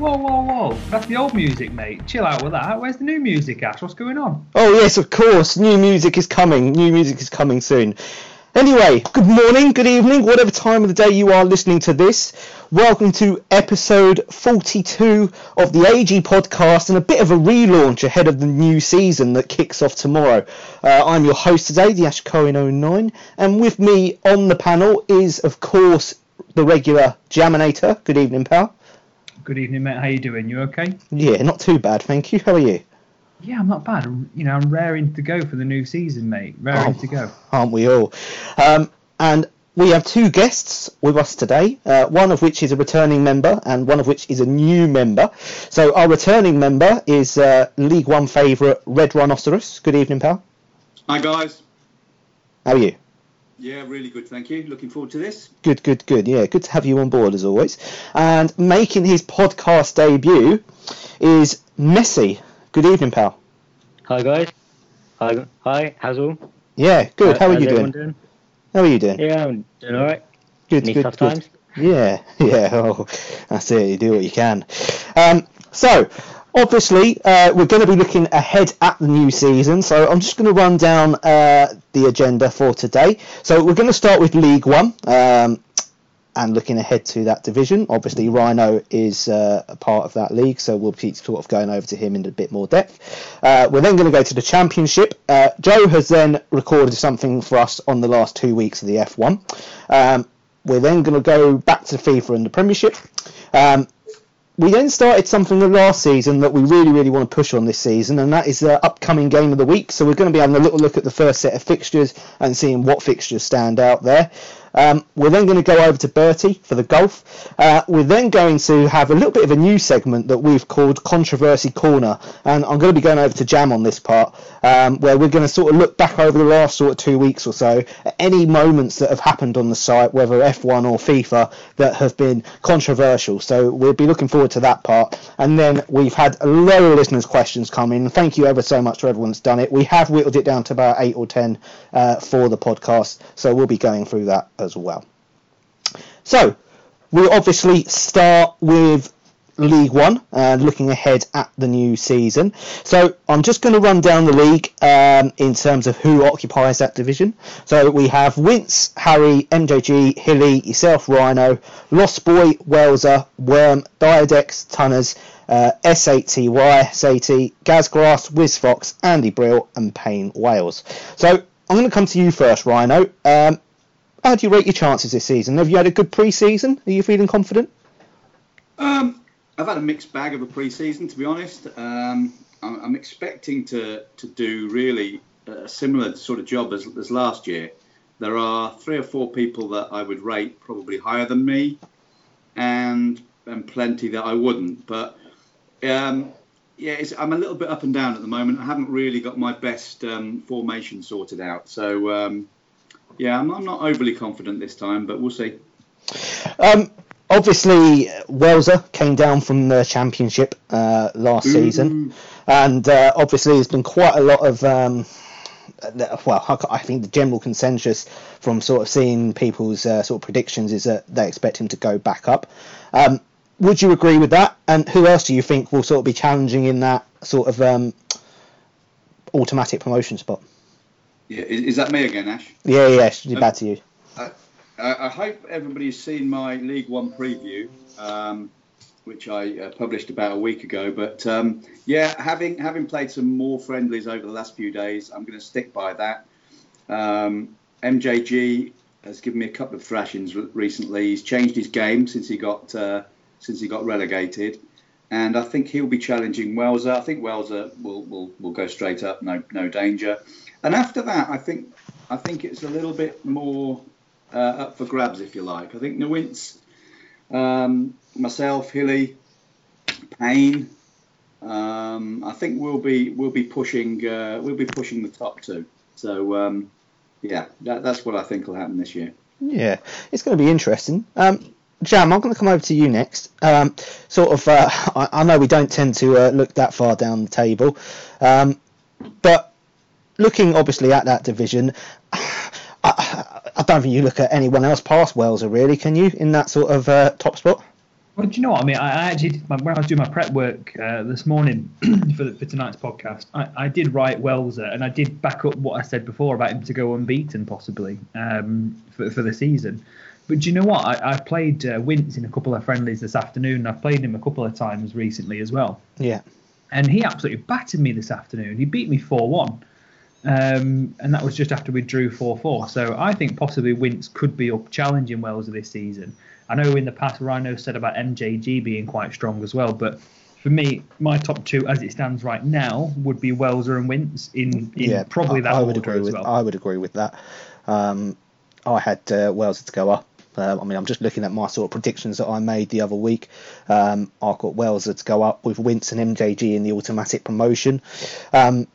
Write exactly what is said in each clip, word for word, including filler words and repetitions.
Whoa, whoa, whoa. That's the old music, mate. Chill out with that. Where's the new music, Ash? What's going on? Oh, yes, of course. New music is coming. New music is coming soon. Anyway, good morning, good evening, whatever time of the day you are listening to this. Welcome to episode forty-two of the A G podcast and a bit of a relaunch ahead of the new season that kicks off tomorrow. Uh, I'm your host today, the Ash Cohen oh nine, and with me on the panel is, of course, the regular Jaminator. Good evening, pal. Good evening, mate. How you doing? You okay? Yeah, not too bad, thank you. How are you? Yeah, I'm not bad. You know, I'm raring to go for the new season, mate. Raring oh, to go. Aren't we all? Um, and we have two guests with us today, uh, one of which is a returning member and one of which is a new member. So our returning member is uh, League One favourite Red Rhinoceros. Good evening, pal. Hi, guys. How are you? Yeah, really good, thank you. Looking forward to this. Good, good, good. Yeah, good to have you on board, as always. And making his podcast debut is Messi. Good evening, pal. Hi, guys. Hi, hi, how's all? Yeah, good. How, how are you doing? doing? How are you doing? Yeah, I'm doing all right. Good, Need good, tough good. Times. Yeah, yeah. Oh, that's it. You do what you can. Um, so... Obviously, uh, we're going to be looking ahead at the new season, so I'm just going to run down uh, the agenda for today. So we're going to start with League One um, and looking ahead to that division. Obviously, Rhino is uh, a part of that league, so we'll keep sort of going over to him in a bit more depth. Uh, we're then going to go to the Championship. Uh, Joe has then recorded something for us on the last two weeks of the F one. Um, we're then going to go back to FIFA and the Premiership. Um, We then started something the last season that we really, really want to push on this season, and that is the upcoming game of the week. So we're going to be having a little look at the first set of fixtures and seeing what fixtures stand out there. Um, we're then going to go over to Bertie for the golf. Uh, we're then going to have a little bit of a new segment that we've called Controversy Corner, and I'm going to be going over to Jam on this part, um, where we're going to sort of look back over the last sort of two weeks or so at any moments that have happened on the site, whether F one or FIFA, that have been controversial. So we'll be looking forward to that part. And then we've had a lot of listeners' questions come in. Thank you ever so much to everyone that's done it. We have whittled it down to about eight or ten uh, for the podcast, so we'll be going through that as well. So we'll obviously start with League One and uh, looking ahead at the new season. So I'm just going to run down the league um, in terms of who occupies that division. So we have Wince, Harry, M J G, Hilly, yourself, Rhino, Lost Boy, Welzer, Worm, Diadex, Tunners, uh, Satie, Satie, Gazgrass, WizFox, Andy Brill and Payne Wales. So I'm going to come to you first, Rhino. Um, How do you rate your chances this season? Have you had a good pre-season? Are you feeling confident? Um, I've had a mixed bag of a pre-season, to be honest. Um, I'm, I'm expecting to, to do really a similar sort of job as, as last year. There are three or four people that I would rate probably higher than me and, and plenty that I wouldn't. But, um, yeah, it's, I'm a little bit up and down at the moment. I haven't really got my best um, formation sorted out. So... Um, Yeah, I'm, I'm not overly confident this time, but we'll see. Um, obviously, Welzer came down from the Championship uh, last Ooh. season. And uh, obviously, there's been quite a lot of... Um, well, I think the general consensus from sort of seeing people's uh, sort of predictions is that they expect him to go back up. Um, would you agree with that? And who else do you think will sort of be challenging in that sort of um, automatic promotion spot? Yeah, is, is that me again, Ash? Yeah, yeah, it's um, back to you. I, I hope everybody's seen my League One preview, um, which I uh, published about a week ago. But um, yeah, having having played some more friendlies over the last few days, I'm going to stick by that. Um, M J G has given me a couple of thrashings re- recently. He's changed his game since he got uh, since he got relegated, and I think he'll be challenging Welzer. I think Welzer will will will go straight up. No, no danger. And after that, I think I think it's a little bit more uh, up for grabs, if you like. I think Nwince, um, myself, Hilly, Payne, um, I think we'll be we'll be pushing uh, we'll be pushing the top two. So um, yeah, that, that's what I think will happen this year. Yeah, it's going to be interesting. Um, Jam, I'm going to come over to you next. Um, sort of, uh, I, I know we don't tend to uh, look that far down the table, um, but. Looking, obviously, at that division, I, I don't think you look at anyone else past Welser, really, can you, in that sort of uh, top spot? Well, do you know what I mean? I actually, did my, when I was doing my prep work uh, this morning for, the, for tonight's podcast, I, I did write Welzer, and I did back up what I said before about him to go unbeaten, possibly, um, for, for the season. But do you know what? I, I played uh, Wince in a couple of friendlies this afternoon, and I've played him a couple of times recently as well. Yeah. And he absolutely battered me this afternoon. He beat me four one. Um, and that was just after we drew four four. So I think possibly Wince could be up challenging Welzer this season. I know in the past Rhino said about M J G being quite strong as well, but for me, my top two as it stands right now would be Welzer and Wince in, in yeah, probably that I, I would order agree as with, well. I would agree with that. Um, I had uh, Welzer to go up. Uh, I mean, I'm just looking at my sort of predictions that I made the other week. Um, I got Welzer to go up with Wince and M J G in the automatic promotion. Um,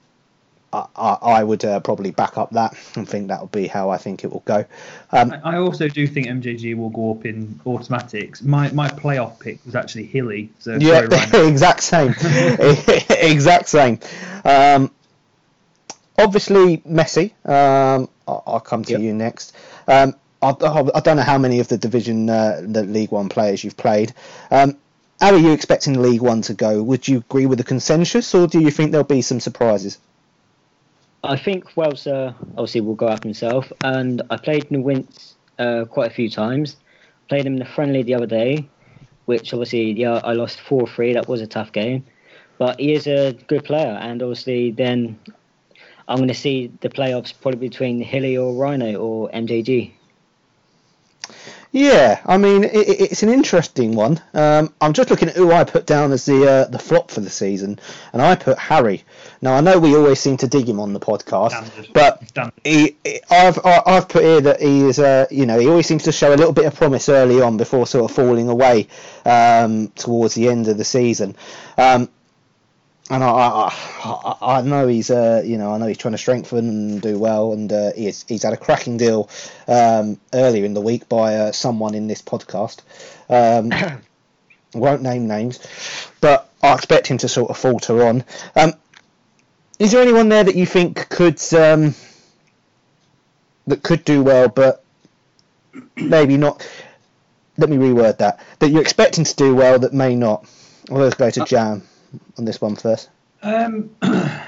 I, I would uh, probably back up that and think that will be how I think it will go. Um, I also do think M J G will go up in automatics. My my playoff pick was actually Hilly. So yeah, sorry, exact same. exact same. Um, obviously, Messi. Um, I'll, I'll come to yep. you next. Um, I, I don't know how many of the Division uh, the League One players you've played. Um, how are you expecting League One to go? Would you agree with the consensus, or do you think there'll be some surprises? I think Welzer obviously will go up himself, and I played Wince uh, quite a few times. Played him in a friendly the other day, which obviously, yeah, I lost four three. That was a tough game, but he is a good player, and obviously then I'm going to see the playoffs probably between Hilly or Rhino or M J G. Yeah, I mean, it, it's an interesting one. Um, I'm just looking at who I put down as the uh, the flop for the season, and I put Harry. Now, I know we always seem to dig him on the podcast, Standard. but Standard. He, he, I've I've put here that he is, uh, you know, he always seems to show a little bit of promise early on before sort of falling away um, towards the end of the season. Um, and I, I, I, I know he's, uh, you know, I know he's trying to strengthen and do well, and uh, he's he's had a cracking deal um, earlier in the week by uh, someone in this podcast. Um, won't name names, but I expect him to sort of falter on. Um, is there anyone there that you think could um, that could do well, but maybe not? Let me reword that. That you're expecting to do well, that may not. Well, let's go to Jam on this one first. Um, I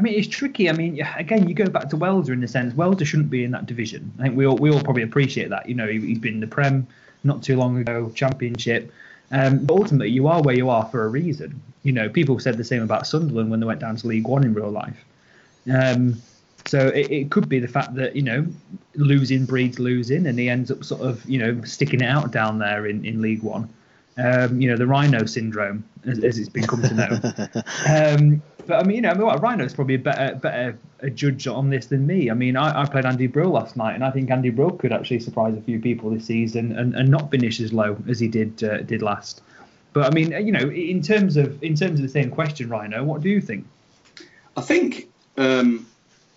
mean, it's tricky. I mean, again, you go back to Welzer in the sense Welzer shouldn't be in that division. I think we all we all probably appreciate that. You know, he, he's been in the Prem not too long ago, Championship. Um, but ultimately, you are where you are for a reason. You know, people said the same about Sunderland when they went down to League One in real life. Um, so it, it could be the fact that, you know, losing breeds losing, and he ends up sort of, you know, sticking it out down there in, in League One. Um, you know, the Rhino syndrome, as, as it's been come to know. um, but I mean, you know, I mean, what, Rhino's probably a better, better a judge on this than me. I mean, I, I played Andy Brill last night, and I think Andy Brill could actually surprise a few people this season and, and not finish as low as he did uh, did last. But I mean, you know, in terms of in terms of the same question, Rhino, what do you think? I think um,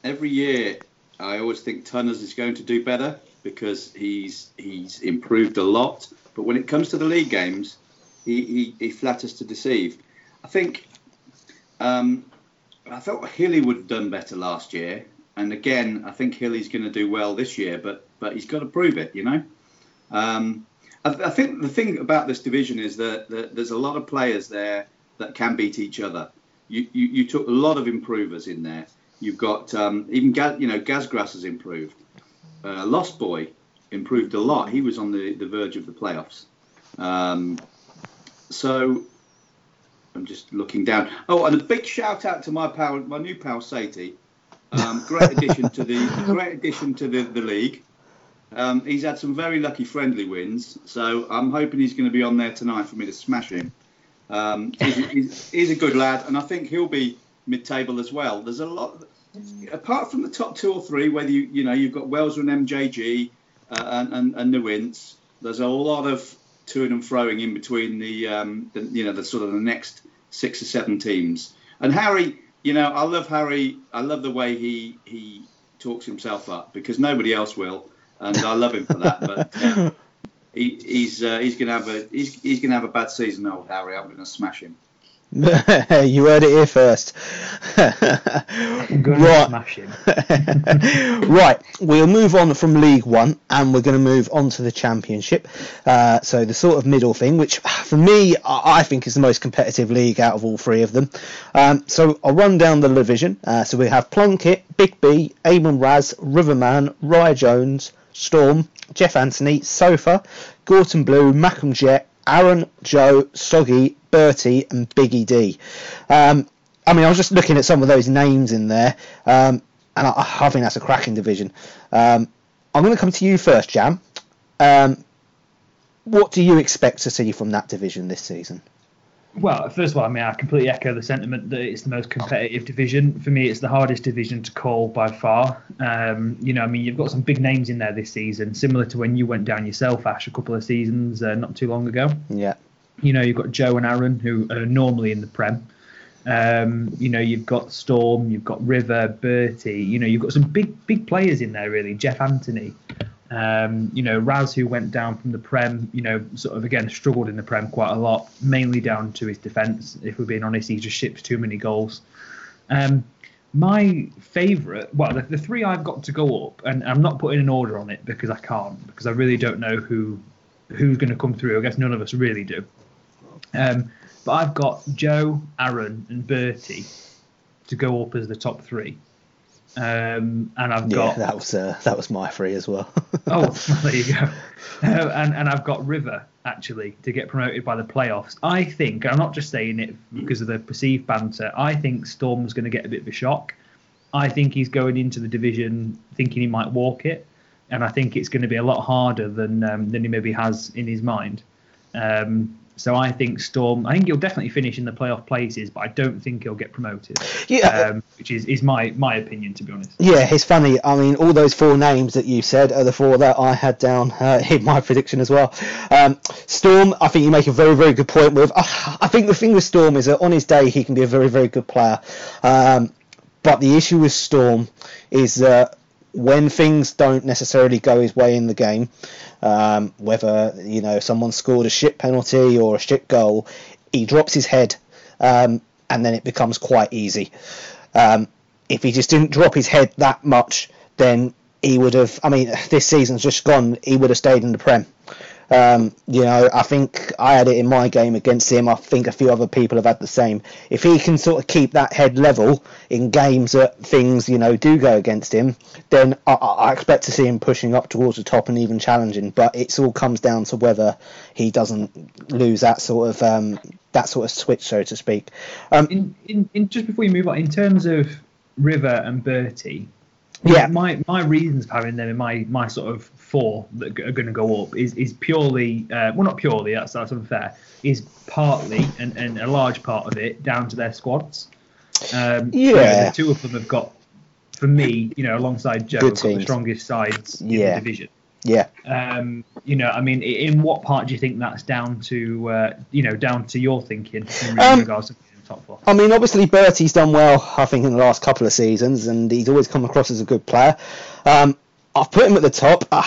every year I always think Tunners is going to do better because he's he's improved a lot. But when it comes to the league games, he, he, he flatters to deceive. I think um, I thought Hilly would have done better last year. And again, I think Hilly's going to do well this year, but but he's got to prove it, you know. Um, I, I think the thing about this division is that, that there's a lot of players there that can beat each other. You you, you took a lot of improvers in there. You've got um, even, you know, Gazgrass has improved. Uh, Lost Boy improved a lot. He was on the, the verge of the playoffs. Um, so I'm just looking down. Oh, and a big shout out to my pal, my new pal Satie. Um, great addition to the great addition to the, the league. Um, he's had some very lucky friendly wins, so I'm hoping he's going to be on there tonight for me to smash him. Um, he's, he's, he's a good lad, and I think he'll be mid-table as well. There's a lot, apart from the top two or three, whether you you know you've got Welzer and M J G. Uh, and, and the Wince, there's a lot of toing and froing in between the, um, the, you know, the sort of the next six or seven teams. And Harry, you know, I love Harry. I love the way he he talks himself up because nobody else will, and I love him for that. But uh, he, he's uh, he's gonna have a he's he's gonna have a bad season, old Harry. I'm gonna smash him. You heard it here first. I'm going right. to smash him. Right, we'll move on from League One and we're going to move on to the Championship. Uh, so the sort of middle thing, which for me, I think is the most competitive league out of all three of them. Um, so I'll run down the division. Uh, so we have Plunkett, Big B, Eamon Raz, Riverman, Rye Jones, Storm, Jeff Anthony, Sofa, Gorton Blue, Macam Jet, Aaron, Joe, Soggy, Bertie and Biggie D. Um, I mean, I was just looking at some of those names in there, um, and I, I think that's a cracking division. Um, I'm going to come to you first, Jam. Um, what do you expect to see from that division this season? Well, first of all, I mean, I completely echo the sentiment that it's the most competitive division. For me, it's the hardest division to call by far. Um, you know, I mean, you've got some big names in there this season, similar to when you went down yourself, Ash, a couple of seasons uh, not too long ago. Yeah. You know, you've got Joe and Aaron, who are normally in the Prem. Um, you know, you've got Storm, you've got River, Bertie. You know, you've got some big, big players in there, really. Jeff Anthony. Um, you know, Raz, who went down from the Prem, you know, sort of, again, struggled in the Prem quite a lot, mainly down to his defence. If we're being honest, he just ships too many goals. Um, my favourite, well, the, the three I've got to go up, and I'm not putting an order on it because I can't, because I really don't know who who's going to come through. I guess none of us really do. Um, but I've got Joe, Aaron and Bertie to go up as the top three. Um, and I've got yeah, that was uh, that was my three as well. Oh, well, there you go. Uh, and and I've got River actually to get promoted by the playoffs. I think, I'm not just saying it because of the perceived banter. I think Storm's going to get a bit of a shock. I think he's going into the division thinking he might walk it, and I think it's going to be a lot harder than um, than he maybe has in his mind. Um, So I think Storm, I think he'll definitely finish in the playoff places, but I don't think he'll get promoted, yeah. um, which is, is my, my opinion, to be honest. Yeah, it's funny. I mean, all those four names that you said are the four that I had down uh, in my prediction as well. Um, Storm, I think you make a very, very good point with. I, I think the thing with Storm is that on his day, he can be a very, very good player. Um, but the issue with Storm is that when things don't necessarily go his way in the game, um, whether, you know, someone scored a shit penalty or a shit goal, he drops his head, um, and then it becomes quite easy. Um, if he just didn't drop his head that much, then he would have, I mean, this season's just gone, he would have stayed in the Prem. Um, you know, I think I had it in my game against him. I think a few other people have had the same. If he can sort of keep that head level in games that things, you know, do go against him, then I, I expect to see him pushing up towards the top and even challenging. But it all comes down to whether he doesn't lose that sort of um, that sort of switch, so to speak. Um, in, in, in just before you move on, in terms of River and Bertie. Yeah, my, my reasons for having them in my, my sort of four that are going to go up is, is purely, uh, well, not purely, that's, that's unfair, is partly, and, and a large part of it, down to their squads. Um, yeah. The two of them have got, for me, you know, alongside Joe, got the strongest sides yeah. in the division. Yeah. Um, you know, I mean, in what part do you think that's down to, uh, you know, down to your thinking in um, regards to... I mean, obviously Bertie's done well, I think, in the last couple of seasons, and he's always come across as a good player. Um, I've put him at the top. Uh,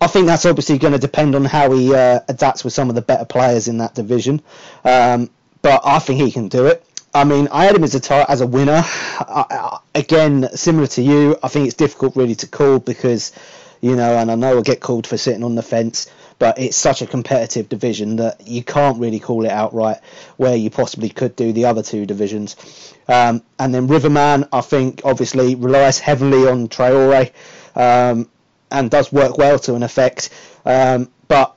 I think that's obviously going to depend on how he uh, adapts with some of the better players in that division. Um, but I think he can do it. I mean, I had him as a, t- as a winner. I, I, again, similar to you, I think it's difficult really to call because, you know, and I know I'll get called for sitting on the fence, but it's such a competitive division that you can't really call it outright where you possibly could do the other two divisions. Um, and then Riverman, I think, obviously relies heavily on Traore um, and does work well to an effect. Um, but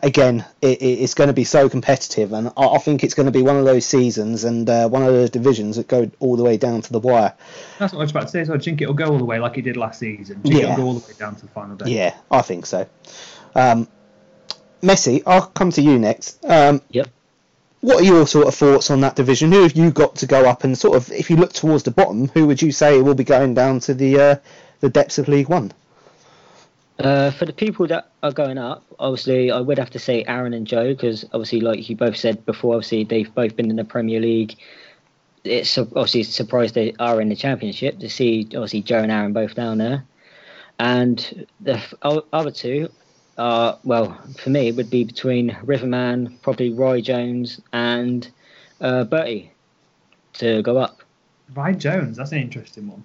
again, it, it's going to be so competitive, and I think it's going to be one of those seasons and uh, one of those divisions that go all the way down to the wire. That's what I was about to say. So I think it'll go all the way like it did last season. Yeah. It'll go all the way down to the final day. Yeah, I think so. Um, Messi, I'll come to you next. Um, yep. What are your sort of thoughts on that division? Who have you got to go up, and sort of, if you look towards the bottom, who would you say will be going down to the uh, the depths of League One? Uh, for the people that are going up, obviously, I would have to say Aaron and Joe, because obviously, like you both said before, obviously they've both been in the Premier League. It's obviously a surprise they are in the Championship to see obviously Joe and Aaron both down there, and the other two. Uh, well, for me, it would be between Riverman, probably Roy Jones, and uh, Bertie to go up. Ryan Jones, that's an interesting one.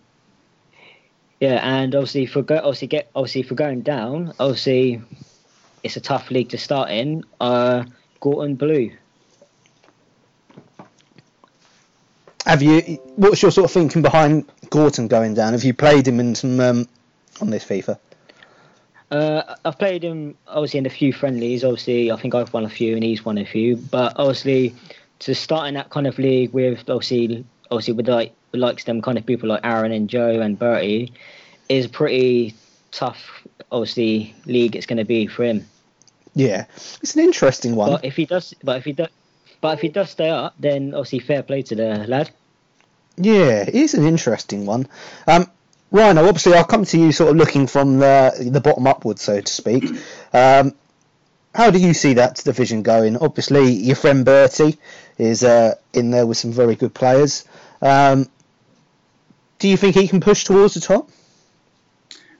Yeah, and obviously for go, obviously get obviously for going down, obviously it's a tough league to start in. Uh, Gorton Blue. Have you? What's your sort of thinking behind Gorton going down? Have you played him in some um, on this FIFA? Uh, I've played him obviously in a few friendlies. Obviously, I think I've won a few and he's won a few. But obviously, to start in that kind of league with obviously. Obviously, with like with likes them kind of people like Aaron and Joe and Bertie, is a pretty tough. Obviously, league it's going to be for him. Yeah, it's an interesting one. But if he does, but if he does, but if he does stay up, then obviously fair play to the lad. Yeah, it is an interesting one. Um, Rhino, obviously, I'll come to you sort of looking from the the bottom upwards, so to speak. Um, how do you see that division going? Obviously, your friend Bertie is uh, in there with some very good players. Um, do you think he can push towards the top?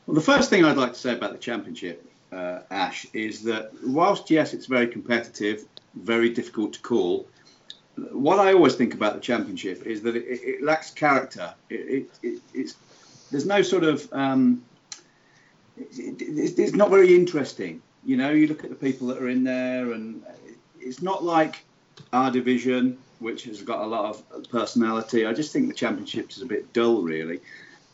Well, the first thing I'd like to say about the Championship, uh, Ash, is that whilst, yes, it's very competitive, very difficult to call, what I always think about the Championship is that it, it lacks character. It, it, it, it's, there's no sort of... Um, it, it, it's not very interesting. You know, you look at the people that are in there, and it's not like our division, which has got a lot of personality. I just think the Championship's is a bit dull, really.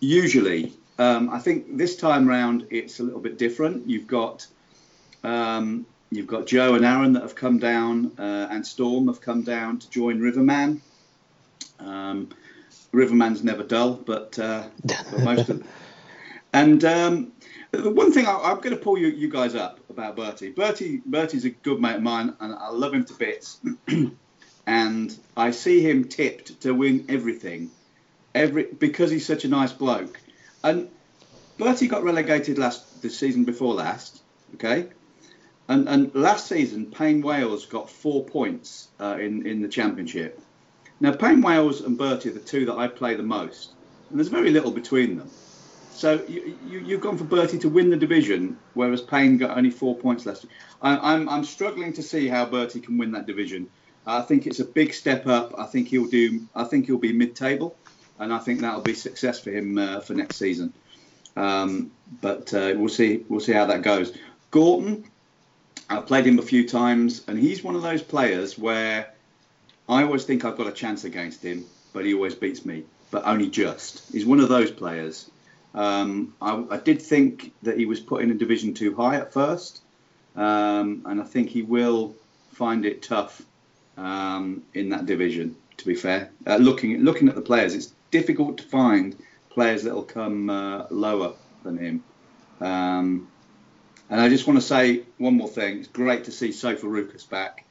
Usually, um, I think this time round it's a little bit different. You've got um, you've got Joe and Aaron that have come down, uh, and Storm have come down to join Riverman. Um, Riverman's never dull, but, uh, but most of them. And um, one thing I, I'm going to pull you, you guys up about Bertie. Bertie, Bertie's a good mate of mine, and I love him to bits. And I see him tipped to win everything, every because he's such a nice bloke. And Bertie got relegated last the season before last, okay. And and last season, Payne Wales got four points uh, in in the Championship. Now Payne Wales and Bertie are the two that I play the most, and there's very little between them. So you, you, you've gone for Bertie to win the division, whereas Payne got only four points last year. I, I'm, I'm struggling to see how Bertie can win that division. I think it's a big step up. I think he'll do. I think he'll be mid-table, and I think that'll be success for him uh, for next season. Um, but uh, we'll see. We'll see how that goes. Gorton, I've played him a few times, and he's one of those players where I always think I've got a chance against him, but he always beats me, but only just. He's one of those players. Um, I, I did think that he was put in a division too high at first, um, and I think he will find it tough um, in that division. To be fair, uh, looking looking at the players, it's difficult to find players that will come uh, lower than him. Um, and I just want to say one more thing. It's great to see Sofa Rukas back.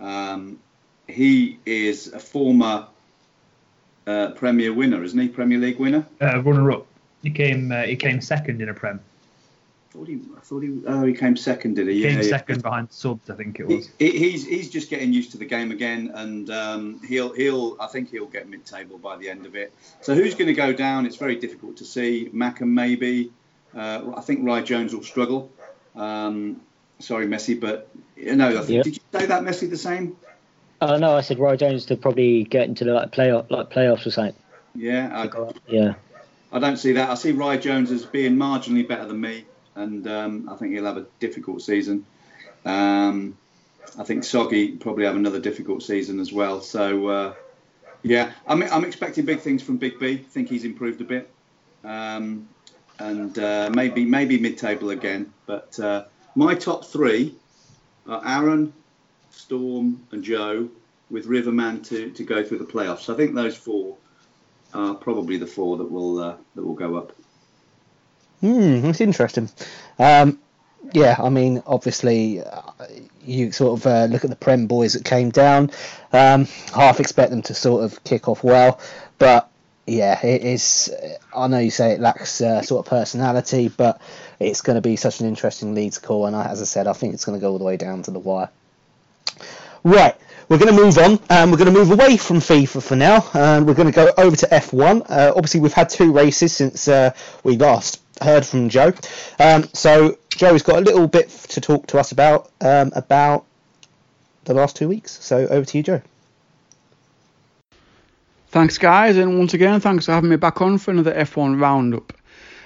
Um, he is a former uh, Premier winner, isn't he? Premier League winner, uh, runner up. He came. Uh, he came second in a prem. I thought he. I thought he. Oh, he came second, did he? He came yeah, second yeah. behind subs, I think it was. He, he, he's he's just getting used to the game again, and um, he'll he'll. I think he'll get mid-table by the end of it. So who's going to go down? It's very difficult to see. Mackham maybe. Uh, I think Rye Jones will struggle. Um, sorry, Messi, but you know. I think, yeah. Did you say that Messi the same? Uh, no, I said Rye Jones to probably get into the like playoff like playoffs or something. Yeah. I, yeah. I don't see that. I see Rye Jones as being marginally better than me, and um, I think he'll have a difficult season. Um, I think Soggy probably have another difficult season as well. So, uh, yeah, I'm, I'm expecting big things from Big B. I think he's improved a bit, um, and uh, maybe maybe mid-table again. But uh, my top three are Aaron, Storm, and Joe, with Riverman to to go through the playoffs. I think those four. Uh, probably the four that will uh, that will go up. Hmm, that's interesting. Um, yeah, I mean, obviously, uh, you sort of uh, look at the Prem boys that came down. Um, half expect them to sort of kick off well, but yeah, it is. I know you say it lacks uh, sort of personality, but it's going to be such an interesting league to call. And I, as I said, I think it's going to go all the way down to the wire. Right. We're going to move on, and we're going to move away from FIFA for now, and we're going to go over to F one. Uh, obviously, we've had two races since uh, we last heard from Joe. Um, so, Joe's got a little bit to talk to us about um, about the last two weeks. So, over to you, Joe. Thanks, guys, and once again, thanks for having me back on for another F one roundup.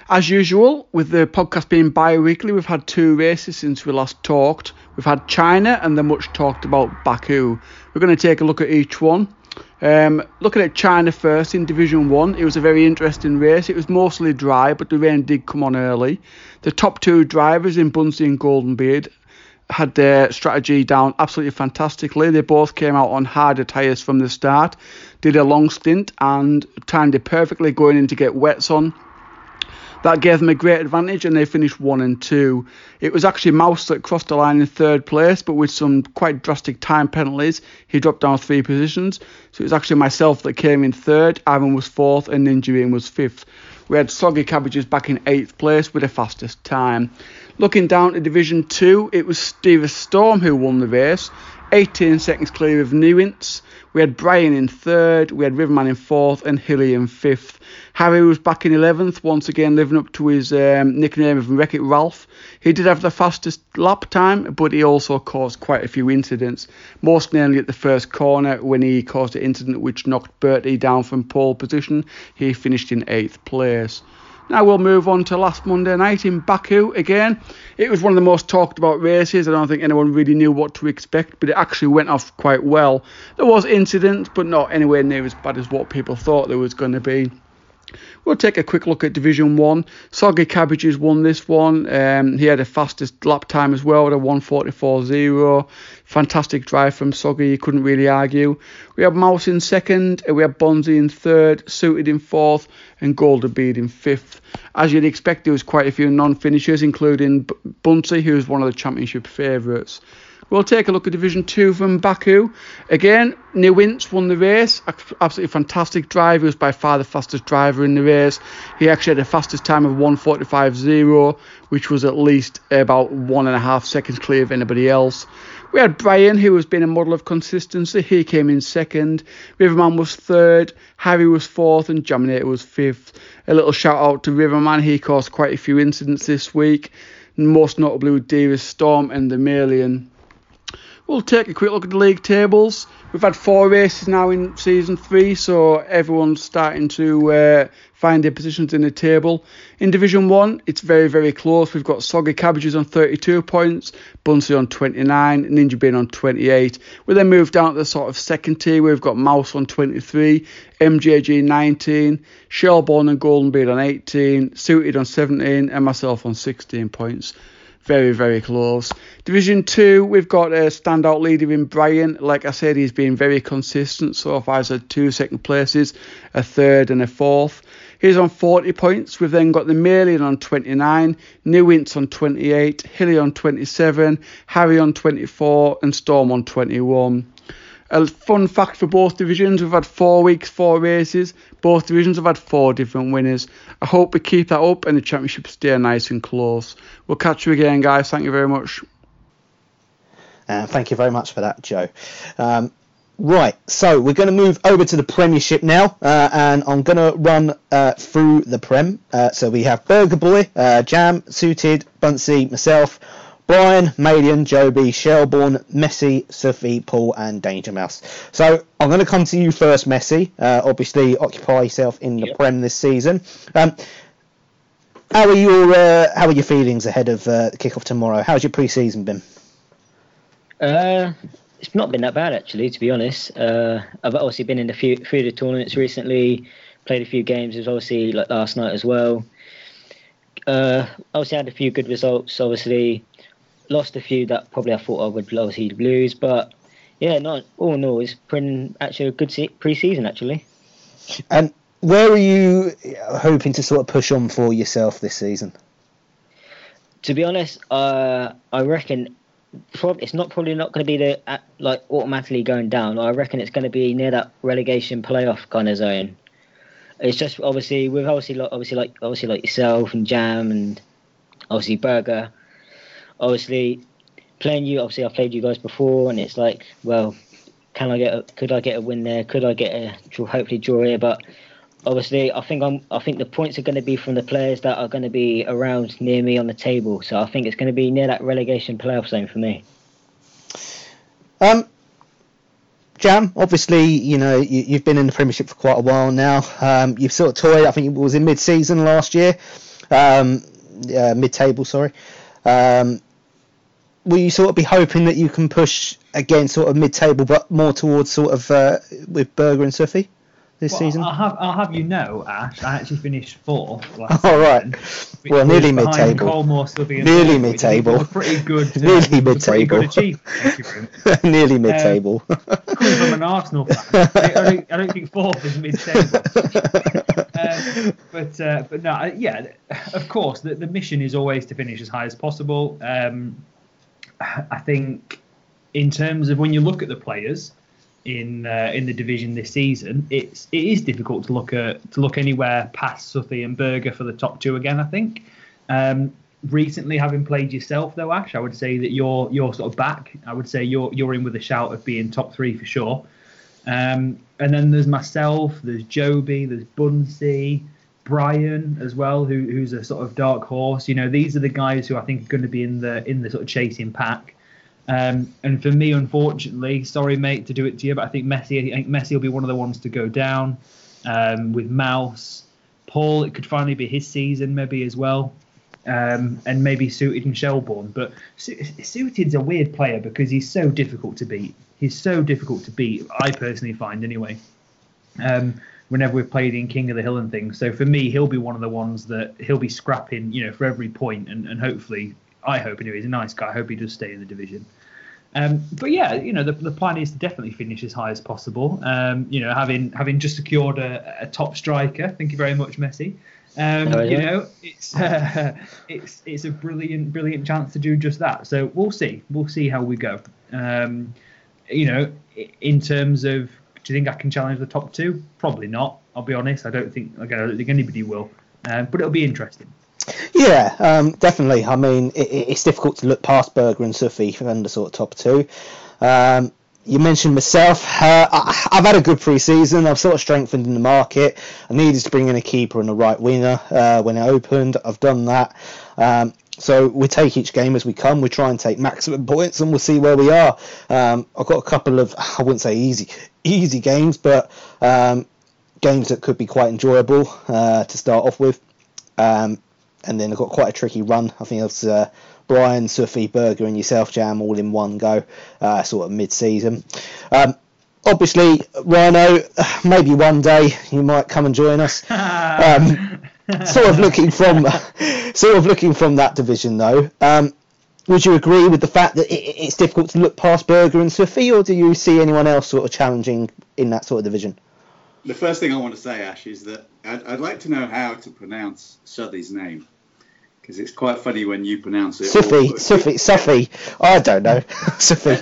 As usual, with the podcast being bi-weekly, we've had two races since we last talked. We've had China and the much talked about Baku. We're going to take a look at each one. Um, looking at China first in Division one, it was a very interesting race. It was mostly dry, but the rain did come on early. The top two drivers in Bunsey and Goldenbeard had their strategy down absolutely fantastically. They both came out on harder tyres from the start, did a long stint and timed it perfectly going in to get wets on. That gave them a great advantage and they finished one and two. It was actually Mouse that crossed the line in third place, but with some quite drastic time penalties, he dropped down three positions. So it was actually myself that came in third, Aaron was fourth and Ninjurian was fifth. We had Soggy Cabbages back in eighth place with the fastest time. Looking down to Division two, it was Steve Storm who won the race, eighteen seconds clear of Wince. We had Brian in third, we had Riverman in fourth and Hilly in fifth. Harry was back in eleventh, once again living up to his um, nickname of Wreck-It Ralph. He did have the fastest lap time, but he also caused quite a few incidents, most mainly at the first corner when he caused an incident which knocked Bertie down from pole position. He finished in eighth place. Now we'll move on to last Monday night in Baku again. It was one of the most talked about races. I don't think anyone really knew what to expect, but it actually went off quite well. There was incidents, but not anywhere near as bad as what people thought there was going to be. We'll take a quick look at Division one. Soggy Cabbages won this one. Um, he had the fastest lap time as well at a one forty-four point zero. Fantastic drive from Soggy, you couldn't really argue. We had Mouse in second, we had Bonzi in third, Suited in fourth and Goldenbeard in fifth. As you'd expect, there was quite a few non-finishers, including B- Bunsey, who was one of the Championship favourites. We'll take a look at Division two from Baku. Again, Wince won the race. Absolutely fantastic drive. He was by far the fastest driver in the race. He actually had the fastest time of one forty-five point zero, which was at least about one and a half seconds clear of anybody else. We had Brian, who has been a model of consistency. He came in second. Riverman was third. Harry was fourth and Jaminator was fifth. A little shout out to Riverman. He caused quite a few incidents this week, most notably with Dearest Storm and the Malian. We'll take a quick look at the league tables. We've had four races now in season three, so everyone's starting to uh, find their positions in the table. In Division one, it's very, very close. We've got Soggy Cabbages on thirty-two points, Bunsey on twenty-nine, Ninja Bean on twenty-eight. We then move down to the sort of second tier. We've got Mouse on twenty-three, M J G nineteen, Shelbourne and Goldenbeard on eighteen, Suited on seventeen, and myself on sixteen points. Very, very close. Division two, we've got a standout leader in Brian. Like I said, he's been very consistent. So far, he's had two second places, a third and a fourth. He's on forty points. We've then got the Malian on twenty-nine, Wince on twenty-eight, Hilly on twenty-seven, Harry on twenty-four and Storm on twenty-one. A fun fact for both divisions, we've had four weeks, four races. Both divisions have had four different winners. I hope we keep that up and the championship stay nice and close. We'll catch you again, guys. Thank you very much. Uh, thank you very much for that, Joe. Um, right, so we're going to move over to the Premiership now, uh, and I'm going to run uh, through the Prem. Uh, so we have Burger Boy, uh, Jam, Suited, Bunsey, myself, Brian, Malian, Joby, Shelbourne, Messi, Sufie, Paul and Danger Mouse. So I'm going to come to you first, Messi. Uh, obviously, occupy yourself in the yep. Prem this season. Um, how are your uh, How are your feelings ahead of uh, the kickoff tomorrow? How's your pre-season been? Uh, it's not been that bad, actually, to be honest. Uh, I've obviously been in a few, few of the tournaments recently, played a few games. It was obviously like last night as well. Uh, obviously, I had a few good results, obviously. Lost a few that probably I thought I would obviously lose, but yeah, not all in all, it's been actually a good se- pre-season actually. And where are you hoping to sort of push on for yourself this season? To be honest, uh, I reckon prob- it's not probably not going to be the uh, like automatically going down. I reckon it's going to be near that relegation playoff kind of zone. It's just obviously with obviously like, obviously like obviously like yourself and Jam and obviously Burger. Obviously, playing you. Obviously, I've played you guys before, and it's like, well, can I get? A, could I get a win there? Could I get a hopefully draw here? But obviously, I think I'm. I think the points are going to be from the players that are going to be around near me on the table. So I think it's going to be near that relegation playoff zone for me. Um, Jam, obviously, you know, you, you've been in the Premiership for quite a while now. Um, you've sort of toyed, I think it was in mid-season last year, um, uh, mid-table, sorry. Um, will you sort of be hoping that you can push, again, sort of mid-table, but more towards sort of uh, with Berger and Sufie this well, season? I'll have, I'll have you know, Ash, I actually finished fourth last All right. season, well, nearly mid-table. Colmore, Sufie, nearly Berger, mid-table. Pretty good, uh, nearly mid-table. Pretty good achievement. Nearly mid-table. Um, coming from an Arsenal fan, I don't, I don't think fourth is mid-table. um, but uh, but no, yeah, of course, the, the mission is always to finish as high as possible. Um, I think in terms of when you look at the players in uh, in the division this season, it's it is difficult to look at to look anywhere past Sufie and Berger for the top two again. I think um, recently, having played yourself though, Ash, I would say that you're you're sort of back. I would say you're you're in with a shout of being top three for sure. Um, and then there's myself, there's Joby, there's Bunsey, Brian as well, who who's a sort of dark horse. You know, these are the guys who I think are going to be in the in the sort of chasing pack. Um, and for me, unfortunately, sorry, mate, to do it to you, but I think Messi, I think Messi will be one of the ones to go down um, with Mouse. Paul, it could finally be his season, maybe as well, um, and maybe Suited and Shelbourne. But Su- Suited's a weird player because he's so difficult to beat. He's so difficult to beat. I personally find anyway. Um, whenever we've played in King of the Hill and things. So for me, he'll be one of the ones that he'll be scrapping, you know, for every point. And, and hopefully, I hope anyway, he's a nice guy. I hope he does stay in the division. Um, but yeah, you know, the, the plan is to definitely finish as high as possible. Um, you know, having having just secured a, a top striker. Thank you very much, Messi. Um, oh, yeah. You know, it's uh, it's it's a brilliant, brilliant chance to do just that. So we'll see. We'll see how we go. Um, you know, in terms of, do you think I can challenge the top two? Probably not. I'll be honest. I don't think, like, I don't think anybody will. Uh, but it'll be interesting. Yeah, um, definitely. I mean, it, it's difficult to look past Berger and Sufie and the sort of top two. Um, you mentioned myself. Uh, I, I've had a good pre-season. I've sort of strengthened in the market. I needed to bring in a keeper and a right winger uh, when it opened. I've done that. Um, so we take each game as we come. We try and take maximum points, and we'll see where we are. Um, I've got a couple of, I wouldn't say easy, easy games, but um, games that could be quite enjoyable uh, to start off with. Um, and then I've got quite a tricky run. I think it's uh, Brian, Sufie, Berger and yourself, Jam, all in one go, uh, sort of mid-season. Um, obviously, Rhino, maybe one day you might come and join us. Um, sort of looking from sort of looking from that division, though. Um, would you agree with the fact that it, it's difficult to look past Berger and Sufie, or do you see anyone else sort of challenging in that sort of division? The first thing I want to say, Ash, is that I'd, I'd like to know how to pronounce Suddy's name, because it's quite funny when you pronounce it. Sufie, Sufie, Sufie. I don't know. Sufie.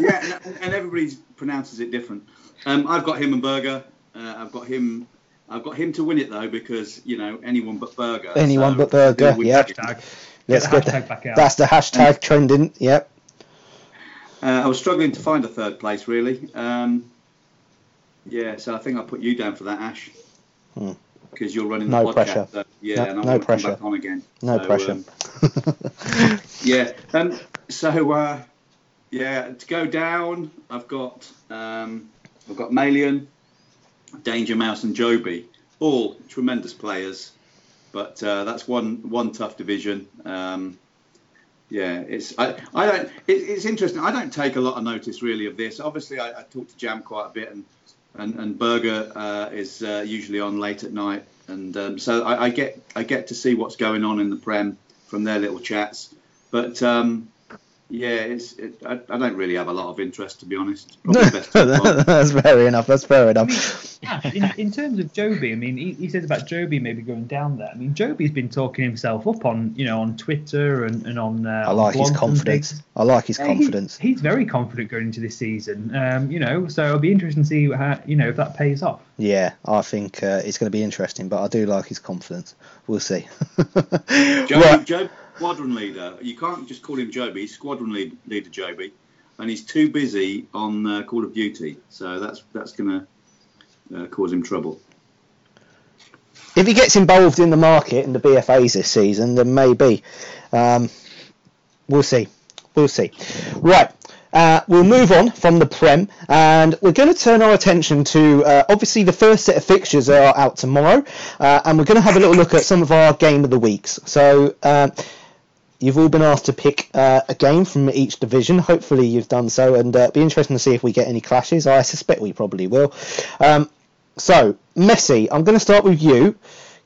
Yeah, and everybody pronounces it different. Um, I've got him and Berger. Uh, I've got him. I've got him to win it though, because you know anyone but Berger. Anyone so but Berger. Yeah. Let's get, get the hashtag the, back out. That's the hashtag and, trending. Yep. Uh, I was struggling to find a third place, really. Um, Yeah, so I think I'll put you down for that, Ash, because hmm. you're running the no podcast. Pressure. So, yeah, no, and I'm no pressure. Back on again. No so, pressure. Um, yeah. Um, so uh, yeah, to go down, I've got um, I've got Malian, Danger Mouse, and Joby, all tremendous players, but uh, that's one one tough division. Um, Yeah, it's I, I don't. It, it's interesting. I don't take a lot of notice really of this. Obviously, I, I talk to Jam quite a bit, and and, and Berger uh, is uh, usually on late at night, and um, so I, I get I get to see what's going on in the Prem from their little chats. But um, yeah, it's it, I, I don't really have a lot of interest, to be honest. Probably best That's fair enough. That's fair enough. I mean, yeah, in, in terms of Joby, I mean, he, he says about Joby maybe going down there. I mean, Joby's been talking himself up on, you know, on Twitter and, and on. Uh, I like his confidence. I like his confidence. He, he's very confident going into this season, um, you know. So it'll be interesting to see how, you know, if that pays off. Yeah, I think uh, it's going to be interesting, but I do like his confidence. We'll see. Joby, Joby, squadron leader. You can't just call him Joby. He's squadron lead, leader Joby, and he's too busy on uh, Call of Duty. So that's that's going to. Uh, cause him trouble. If he gets involved in the market and the B F As this season, then maybe. Um, we'll see. We'll see. Right. Uh, we'll move on from the Prem, and we're going to turn our attention to, uh, obviously, the first set of fixtures are out tomorrow, uh, and we're going to have a little look at some of our Game of the Weeks. So, uh, you've all been asked to pick uh, a game from each division. Hopefully you've done so, and uh, it'll be interesting to see if we get any clashes. I suspect we probably will. Um, so, Messi, I'm going to start with you.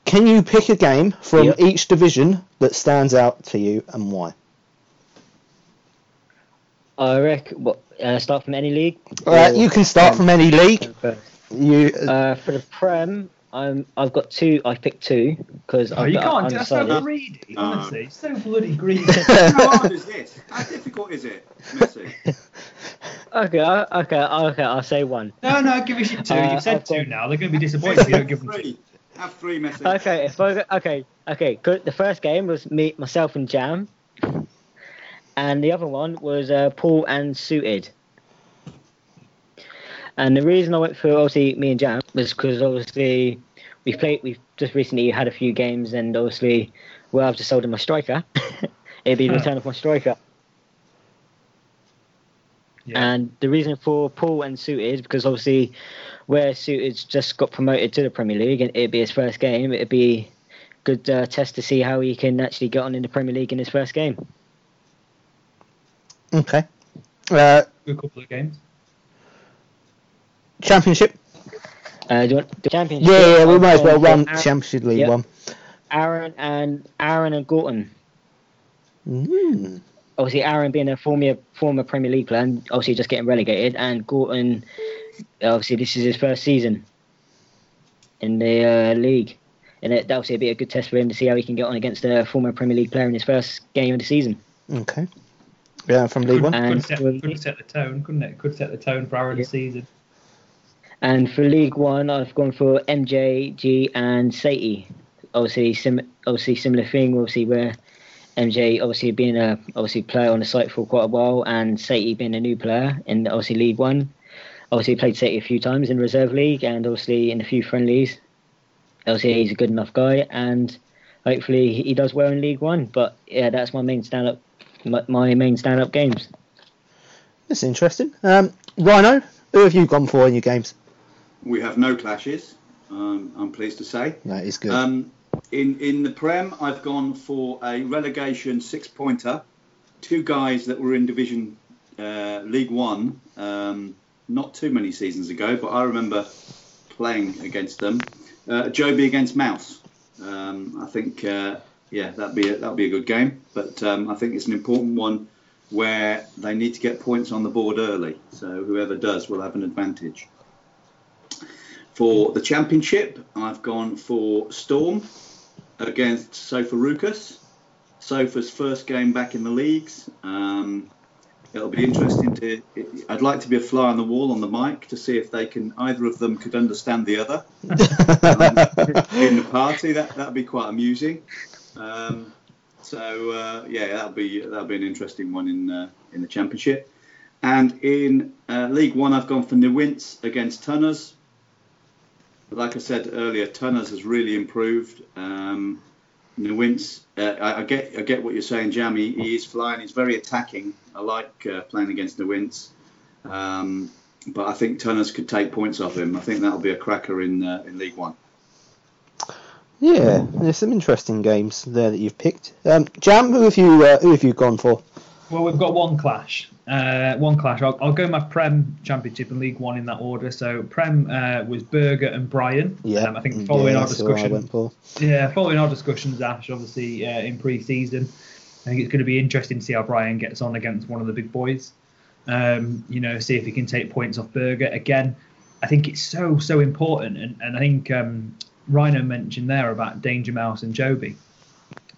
Can you pick a game from yep. each division that stands out to you, and why? I reckon. What uh, start from any league? Uh, you can start from any league. You uh, uh, for the Prem, I'm. I've got two. I picked two because oh, you can't. That's so greedy. Honestly, um, so bloody greedy. How hard is this? How difficult is it, Messi? okay, I, okay, okay. I'll say one. No, no. Give us your two. Uh, You've said I've two got... now. They're going to be disappointed if you don't give them two. Have three, Messi. Okay, if I go, okay, okay. Good. The first game was me, myself, and Jam. And the other one was uh, Paul and Suited. And the reason I went for, obviously, me and Jam was because, obviously, we've played, we've just recently had a few games, and obviously, well, I've just sold him my striker. It'd be the return of my striker. Yeah. And the reason for Paul and Suited is because, obviously, where Suited's just got promoted to the Premier League, and it'd be his first game, it'd be a good uh, test to see how he can actually get on in the Premier League in his first game. Okay. Uh, Good couple of games. Championship. Uh, do you want the championship? Yeah, yeah, we might as well run Aaron, Championship League yep. one. Aaron and Aaron and Gorton. Mm. Obviously, Aaron being a former former Premier League player, and obviously just getting relegated, and Gorton, obviously this is his first season in the uh, league, and that obviously would be a good test for him to see how he can get on against a former Premier League player in his first game of the season. Okay. Yeah, from League One. Could set, could set the tone, couldn't it? Could set the tone for our yeah. season. And for League One, I've gone for M J G and Satie. Obviously, sim- obviously similar thing. Obviously, where M J obviously being a obviously player on the site for quite a while, and Satie being a new player in obviously League One. Obviously, played Satie a few times in reserve league, and obviously in a few friendlies. Obviously, he's a good enough guy, and hopefully he does well in League One. But yeah, that's my main stand-up. My main stand-up games. That's interesting. Um, Rhino, who have you gone for in your games? We have no clashes, um, I'm pleased to say. That is good. Um, in, in the Prem, I've gone for a relegation six-pointer. Two guys that were in Division uh, League One um, not too many seasons ago, but I remember playing against them. Uh, Joby against Mouse. Um, I think... Uh, Yeah, that'd be a, that'd be a good game, but um, I think it's an important one where they need to get points on the board early. So whoever does will have an advantage. For the championship, I've gone for Storm against Sofarukas. Sofa's first game back in the leagues. Um, it'll be interesting to. It, I'd like to be a fly on the wall on the mic to see if they can. Either of them could understand the other um, in the party. That that'd be quite amusing. Um, so uh, yeah, that'll be that'll be an interesting one in uh, in the championship, and in uh, League One, I've gone for Wince against Tunners. Like I said earlier, Tunners has really improved. Um, Wince, uh, I, I get I get what you're saying, Jamie. He is flying. He's very attacking. I like uh, playing against Wince, um, but I think Tunners could take points off him. I think that'll be a cracker in uh, in League One. Yeah, there's some interesting games there that you've picked. Um, Jam, who have you uh, who have you gone for? Well, we've got one clash. Uh, one clash. I'll, I'll go my Prem Championship and League One in that order. So Prem uh, was Burger and Brian. Yeah. Um, I think following yeah, our discussion. I went for. Yeah, following our discussions, Ash, obviously uh, in pre-season, I think it's going to be interesting to see how Brian gets on against one of the big boys. Um, you know, see if he can take points off Burger again. I think it's so so important, and and I think. Um, Rhino mentioned there about Danger Mouse and Joby.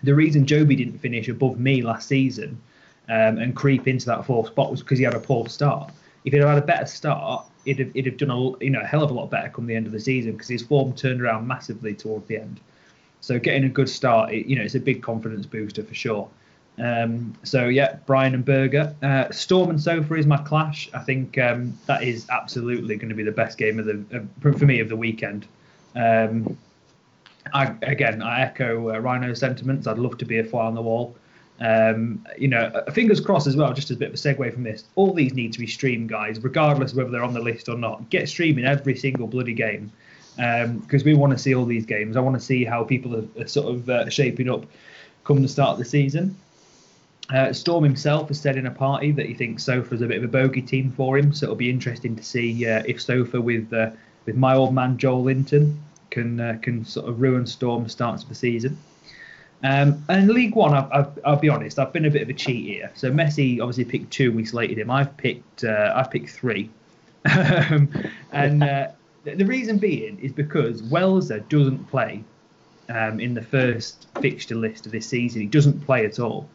The reason Joby didn't finish above me last season um, and creep into that fourth spot was because he had a poor start. If he'd had a better start, he'd have, he'd have done a you know a hell of a lot better come the end of the season because his form turned around massively toward the end. So getting a good start, it, you know, it's a big confidence booster for sure. Um, so yeah, Brian and Berger, uh, Storm and Sofa is my clash. I think um, that is absolutely going to be the best game of the uh, for me of the weekend. Um, I, again, I echo uh, Rhino's sentiments. I'd love to be a fly on the wall. Um, you know, fingers crossed as well, just as a bit of a segue from this, all these need to be streamed, guys, regardless of whether they're on the list or not. Get streaming every single bloody game, because um, we want to see all these games. I want to see how people are, are sort of uh, shaping up come the start of the season. Uh, Storm himself has said in a party that he thinks Sofa's a bit of a bogey team for him, so it'll be interesting to see uh, if Sofa with uh, with my old man Joel Linton can uh, can sort of ruin Storm's starts of the season. Um, and League One, I've, I've, I'll be honest, I've been a bit of a cheat here. So Messi obviously picked two, we slated him. I've picked uh, I've picked three, um, and uh, the reason being is because Welzer doesn't play um, in the first fixture list of this season. He doesn't play at all.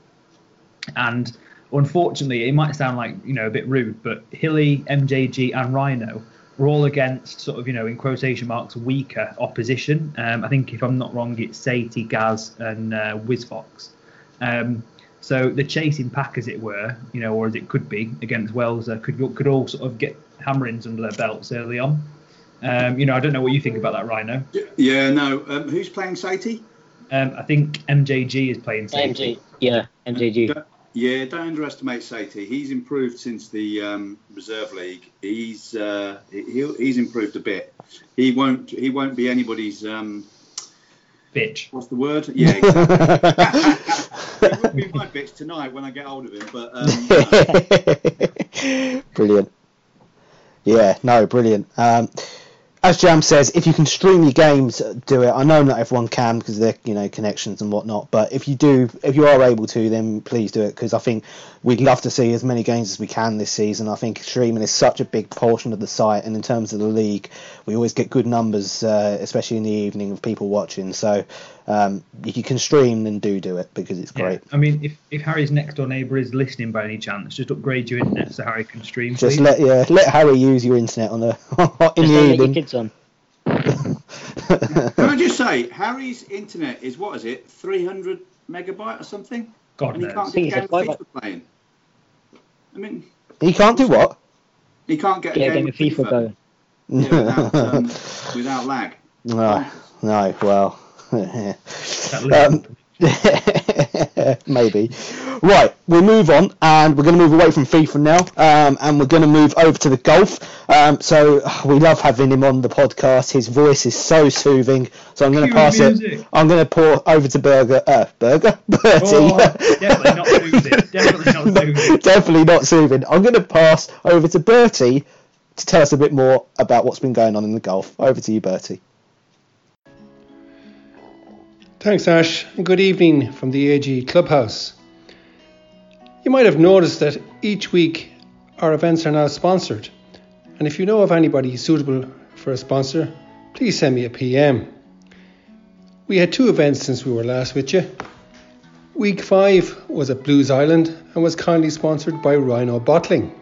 And unfortunately, it might sound like, you know, a bit rude, but Hilly, M J G and Rhino were all against sort of, you know, in quotation marks, weaker opposition. Um, I think if I'm not wrong, it's Satie, Gaz and uh, WizFox. Um, so the chasing pack, as it were, you know, or as it could be against Welzer, could could all sort of get hammerings under their belts early on. Um, you know, I don't know what you think about that, Rhino. Yeah, no. Um, who's playing Satie? Um, I think M J G is playing Satie. Yeah, M J G. Yeah, don't underestimate Satie. He's improved since the um, reserve league. He's uh, he, he's improved a bit. He won't he won't be anybody's um, bitch. What's the word? Yeah, exactly. He would be my bitch tonight when I get hold of him. But um, no. Brilliant. Yeah, no, brilliant. Um, as Jam says, if you can stream your games, do it. I know not everyone can because they're, you know, connections and whatnot. But if you do, if you are able to, then please do it, because I think we'd love to see as many games as we can this season. I think streaming is such a big portion of the site, and in terms of the league, we always get good numbers, uh, especially in the evening, of people watching. So um, if you can stream, then do do it, because it's great. Yeah. I mean, if, if Harry's next door neighbour is listening by any chance, just upgrade your internet so Harry can stream. Just please. let yeah, let Harry use your internet on the in just the evening. Can I just say, Harry's internet is, what is it, three hundred megabyte or something? God and he knows. Can't get a game of FIFA playing. I mean, he can't do what? He can't get, get a game of FIFA, FIFA going. Yeah, without, um, without lag. No, no, well. um, maybe. Right, we'll move on, and we're going to move away from FIFA now, um, and we're going to move over to the golf. Um, so we love having him on the podcast. His voice is so soothing. So I'm going to pass music. it. I'm going to pour over to Burger. Uh, Burger? Bertie. Oh, definitely not soothing. Definitely not soothing. Definitely not soothing. I'm going to pass over to Bertie to tell us a bit more about what's been going on in the golf. Over to you, Bertie. Thanks, Ash, and good evening from the A G Clubhouse. You might have noticed that each week our events are now sponsored, and if you know of anybody suitable for a sponsor, please send me a P M. We had two events since we were last with you. Week five was at Blues Island and was kindly sponsored by Rhino Bottling.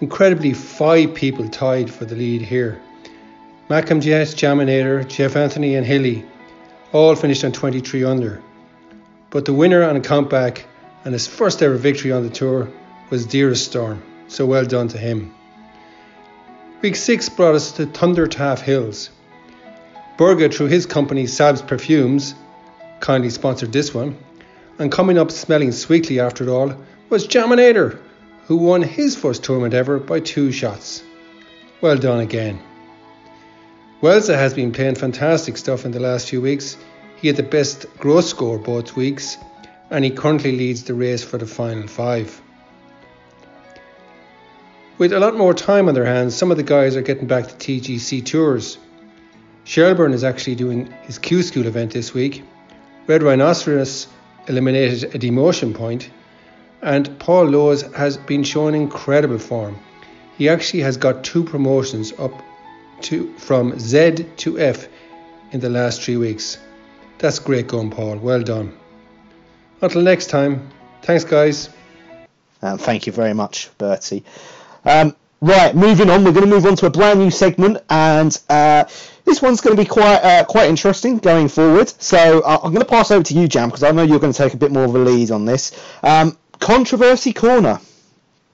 Incredibly, five people tied for the lead here. Malcolm Jess, Jaminator, Jeff Anthony and Hilly all finished on twenty-three under, but the winner on a comeback and his first ever victory on the tour was Dearest Storm, so well done to him. Week six brought us to Thundertaff Hills. Burger, through his company Sab's Perfumes, kindly sponsored this one, and coming up smelling sweetly after it all was Jaminator, who won his first tournament ever by two shots. Well done again. Welzer has been playing fantastic stuff in the last few weeks. He had the best gross score both weeks, and he currently leads the race for the final five. With a lot more time on their hands, some of the guys are getting back to T G C tours. Shelburne is actually doing his Q School event this week. Red Rhinoceros eliminated a demotion point, and Paul Lowes has been showing incredible form. He actually has got two promotions up To, from Z to F in the last three weeks. That's great going, Paul. Well done. Until next time, thanks, guys. Um, thank you very much, Bertie. Um, right, moving on. We're going to move on to a brand new segment, and uh, this one's going to be quite uh, quite interesting going forward. So uh, I'm going to pass over to you, Jam, because I know you're going to take a bit more of a lead on this. Um, Controversy Corner.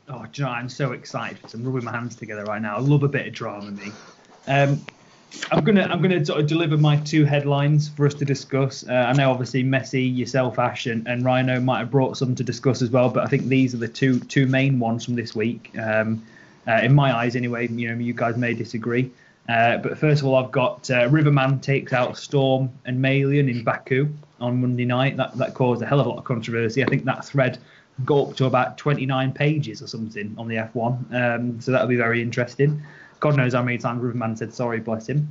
Oh, do you know, I'm so excited. I'm rubbing my hands together right now. I love a bit of drama, me. Um, I'm gonna I'm gonna sort of deliver my two headlines for us to discuss. Uh, I know obviously Messi, yourself, Ash, and, and Rhino might have brought some to discuss as well, but I think these are the two two main ones from this week. Um, uh, in my eyes, anyway. You know, you guys may disagree, uh, but first of all, I've got uh, Riverman takes out Storm and Malian in Baku on Monday night. That that caused a hell of a lot of controversy. I think that thread got up to about twenty-nine pages or something on the F one. Um, so that'll be very interesting. God knows how many times Riverman said sorry, bless him.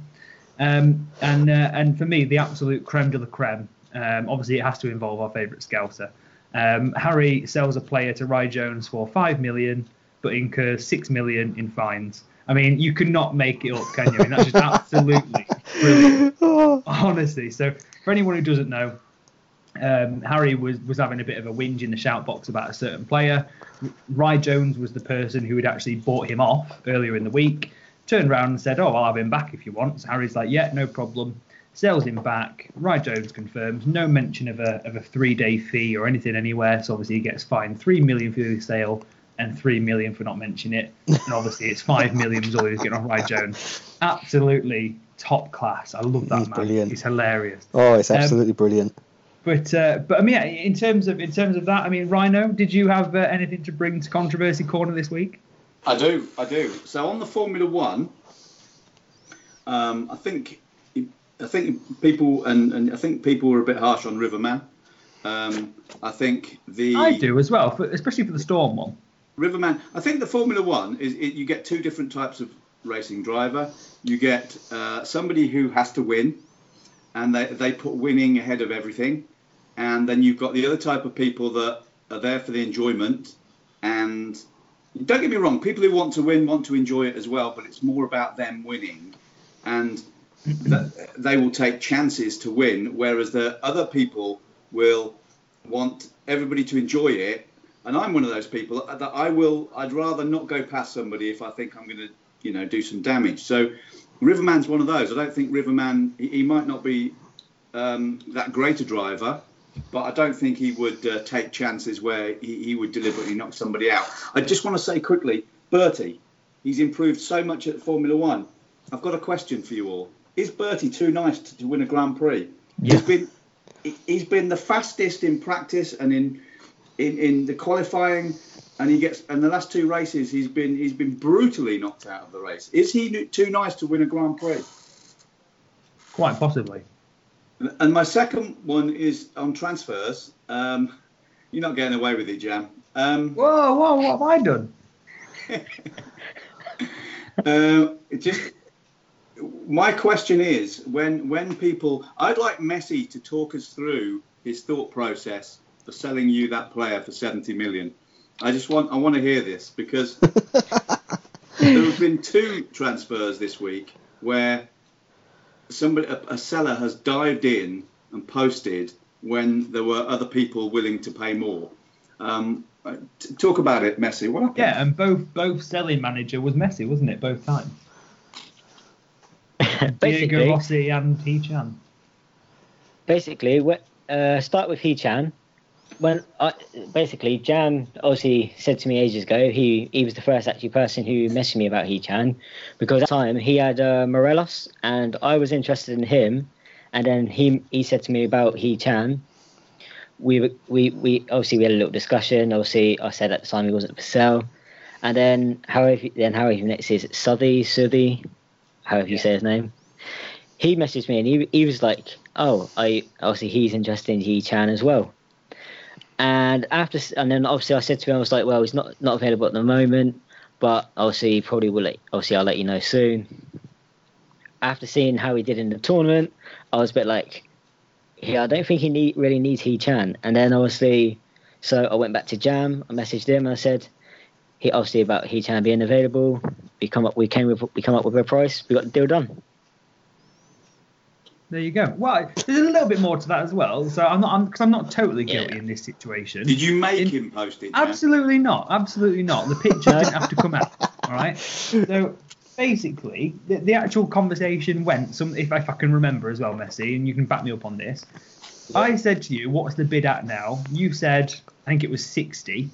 Um, and uh, and for me, the absolute creme de la creme, um, obviously it has to involve our favourite Scouser. Um, Harry sells a player to Rye Jones for five million pounds, but incurs six million pounds in fines. I mean, you cannot make it up, can you? I mean, that's just absolutely brilliant. Honestly, so for anyone who doesn't know, Um, Harry was, was having a bit of a whinge in the shout box about a certain player. Rye Jones was the person who had actually bought him off earlier in the week. Turned around and said, oh, I'll have him back if you want. So Harry's like, yeah, no problem. Sells him back. Rye Jones confirms. No mention of a of a three-day fee or anything anywhere. So obviously he gets fined three million pounds for the sale and three million pounds for not mentioning it. And obviously it's five million pounds was all he was getting off Rye Jones. Absolutely top class. I love that. He's man. Brilliant. He's hilarious. Oh, it's absolutely um, brilliant. But uh, but I mean, yeah, in terms of in terms of that, I mean, Rhino, did you have uh, anything to bring to Controversy Corner this week? I do, I do. So on the Formula One, um, I think I think people and, and I think people were a bit harsh on Riverman. Um, I think the I do as well, for, especially for the Storm one. Riverman. I think the Formula One is it, you get two different types of racing driver. You get uh, somebody who has to win. And they, they put winning ahead of everything. And then you've got the other type of people that are there for the enjoyment. And don't get me wrong, people who want to win want to enjoy it as well, but it's more about them winning. And that they will take chances to win, whereas the other people will want everybody to enjoy it. And I'm one of those people that I will, I'd rather not go past somebody if I think I'm going to, you know, do some damage. So Riverman's one of those. I don't think Riverman, he, he might not be um, that great a driver, but I don't think he would uh, take chances where he, he would deliberately knock somebody out. I just want to say quickly, Bertie, he's improved so much at Formula One. I've got a question for you all. Is Bertie too nice to, to win a Grand Prix? Yeah. He's been he's been the fastest in practice and in, in in the qualifying, and he gets and the last two races he's been he's been brutally knocked out of the race. Is he too nice to win a Grand Prix? Quite possibly. And my second one is on transfers. Um, you're not getting away with it, Jam. Um, whoa, whoa, what have I done? uh, it just my question is when when people I'd like Messi to talk us through his thought process. Selling you that player for seventy million. I just want I want to hear this because there have been two transfers this week where somebody a, a seller has dived in and posted when there were other people willing to pay more. Um, t- talk about it, Messi. What happened? Yeah, and both both selling manager was Messi, wasn't it? Both times. Diego Rossi and Hee-chan. Basically, uh, start with Hee-chan. When I, basically, Jam obviously said to me ages ago, he, he was the first actually person who messaged me about Hee-chan, because at the time he had uh, Morelos and I was interested in him, and then he he said to me about Hee-chan. We we we obviously we had a little discussion. Obviously, I said at the time he wasn't for sale, and then however then however he next is Sufie Sufie, however you say his name. He messaged me and he he was like, oh, I obviously he's interested in Hee-chan as well. And after, and then obviously I said to him, I was like, well, he's not, not available at the moment, but obviously probably will. Let, obviously, I'll let you know soon. After seeing how he did in the tournament, I was a bit like, yeah, I don't think he need, really needs Hee-chan. And then obviously, so I went back to Jam. I messaged him and I said, he obviously about Hee-chan being available. We come up, we came with, we come up with a price. We got the deal done. There you go. Well, there's a little bit more to that as well. So I'm not, because I'm, I'm not totally guilty yeah. in this situation. Did you make in, him post it? Absolutely man? not. Absolutely not. The picture didn't have to come out. All right. So basically, the, the actual conversation went. Some, if, if I can remember as well, Messi, and you can back me up on this. I said to you, "What's the bid at now?" You said, "I think it was sixty."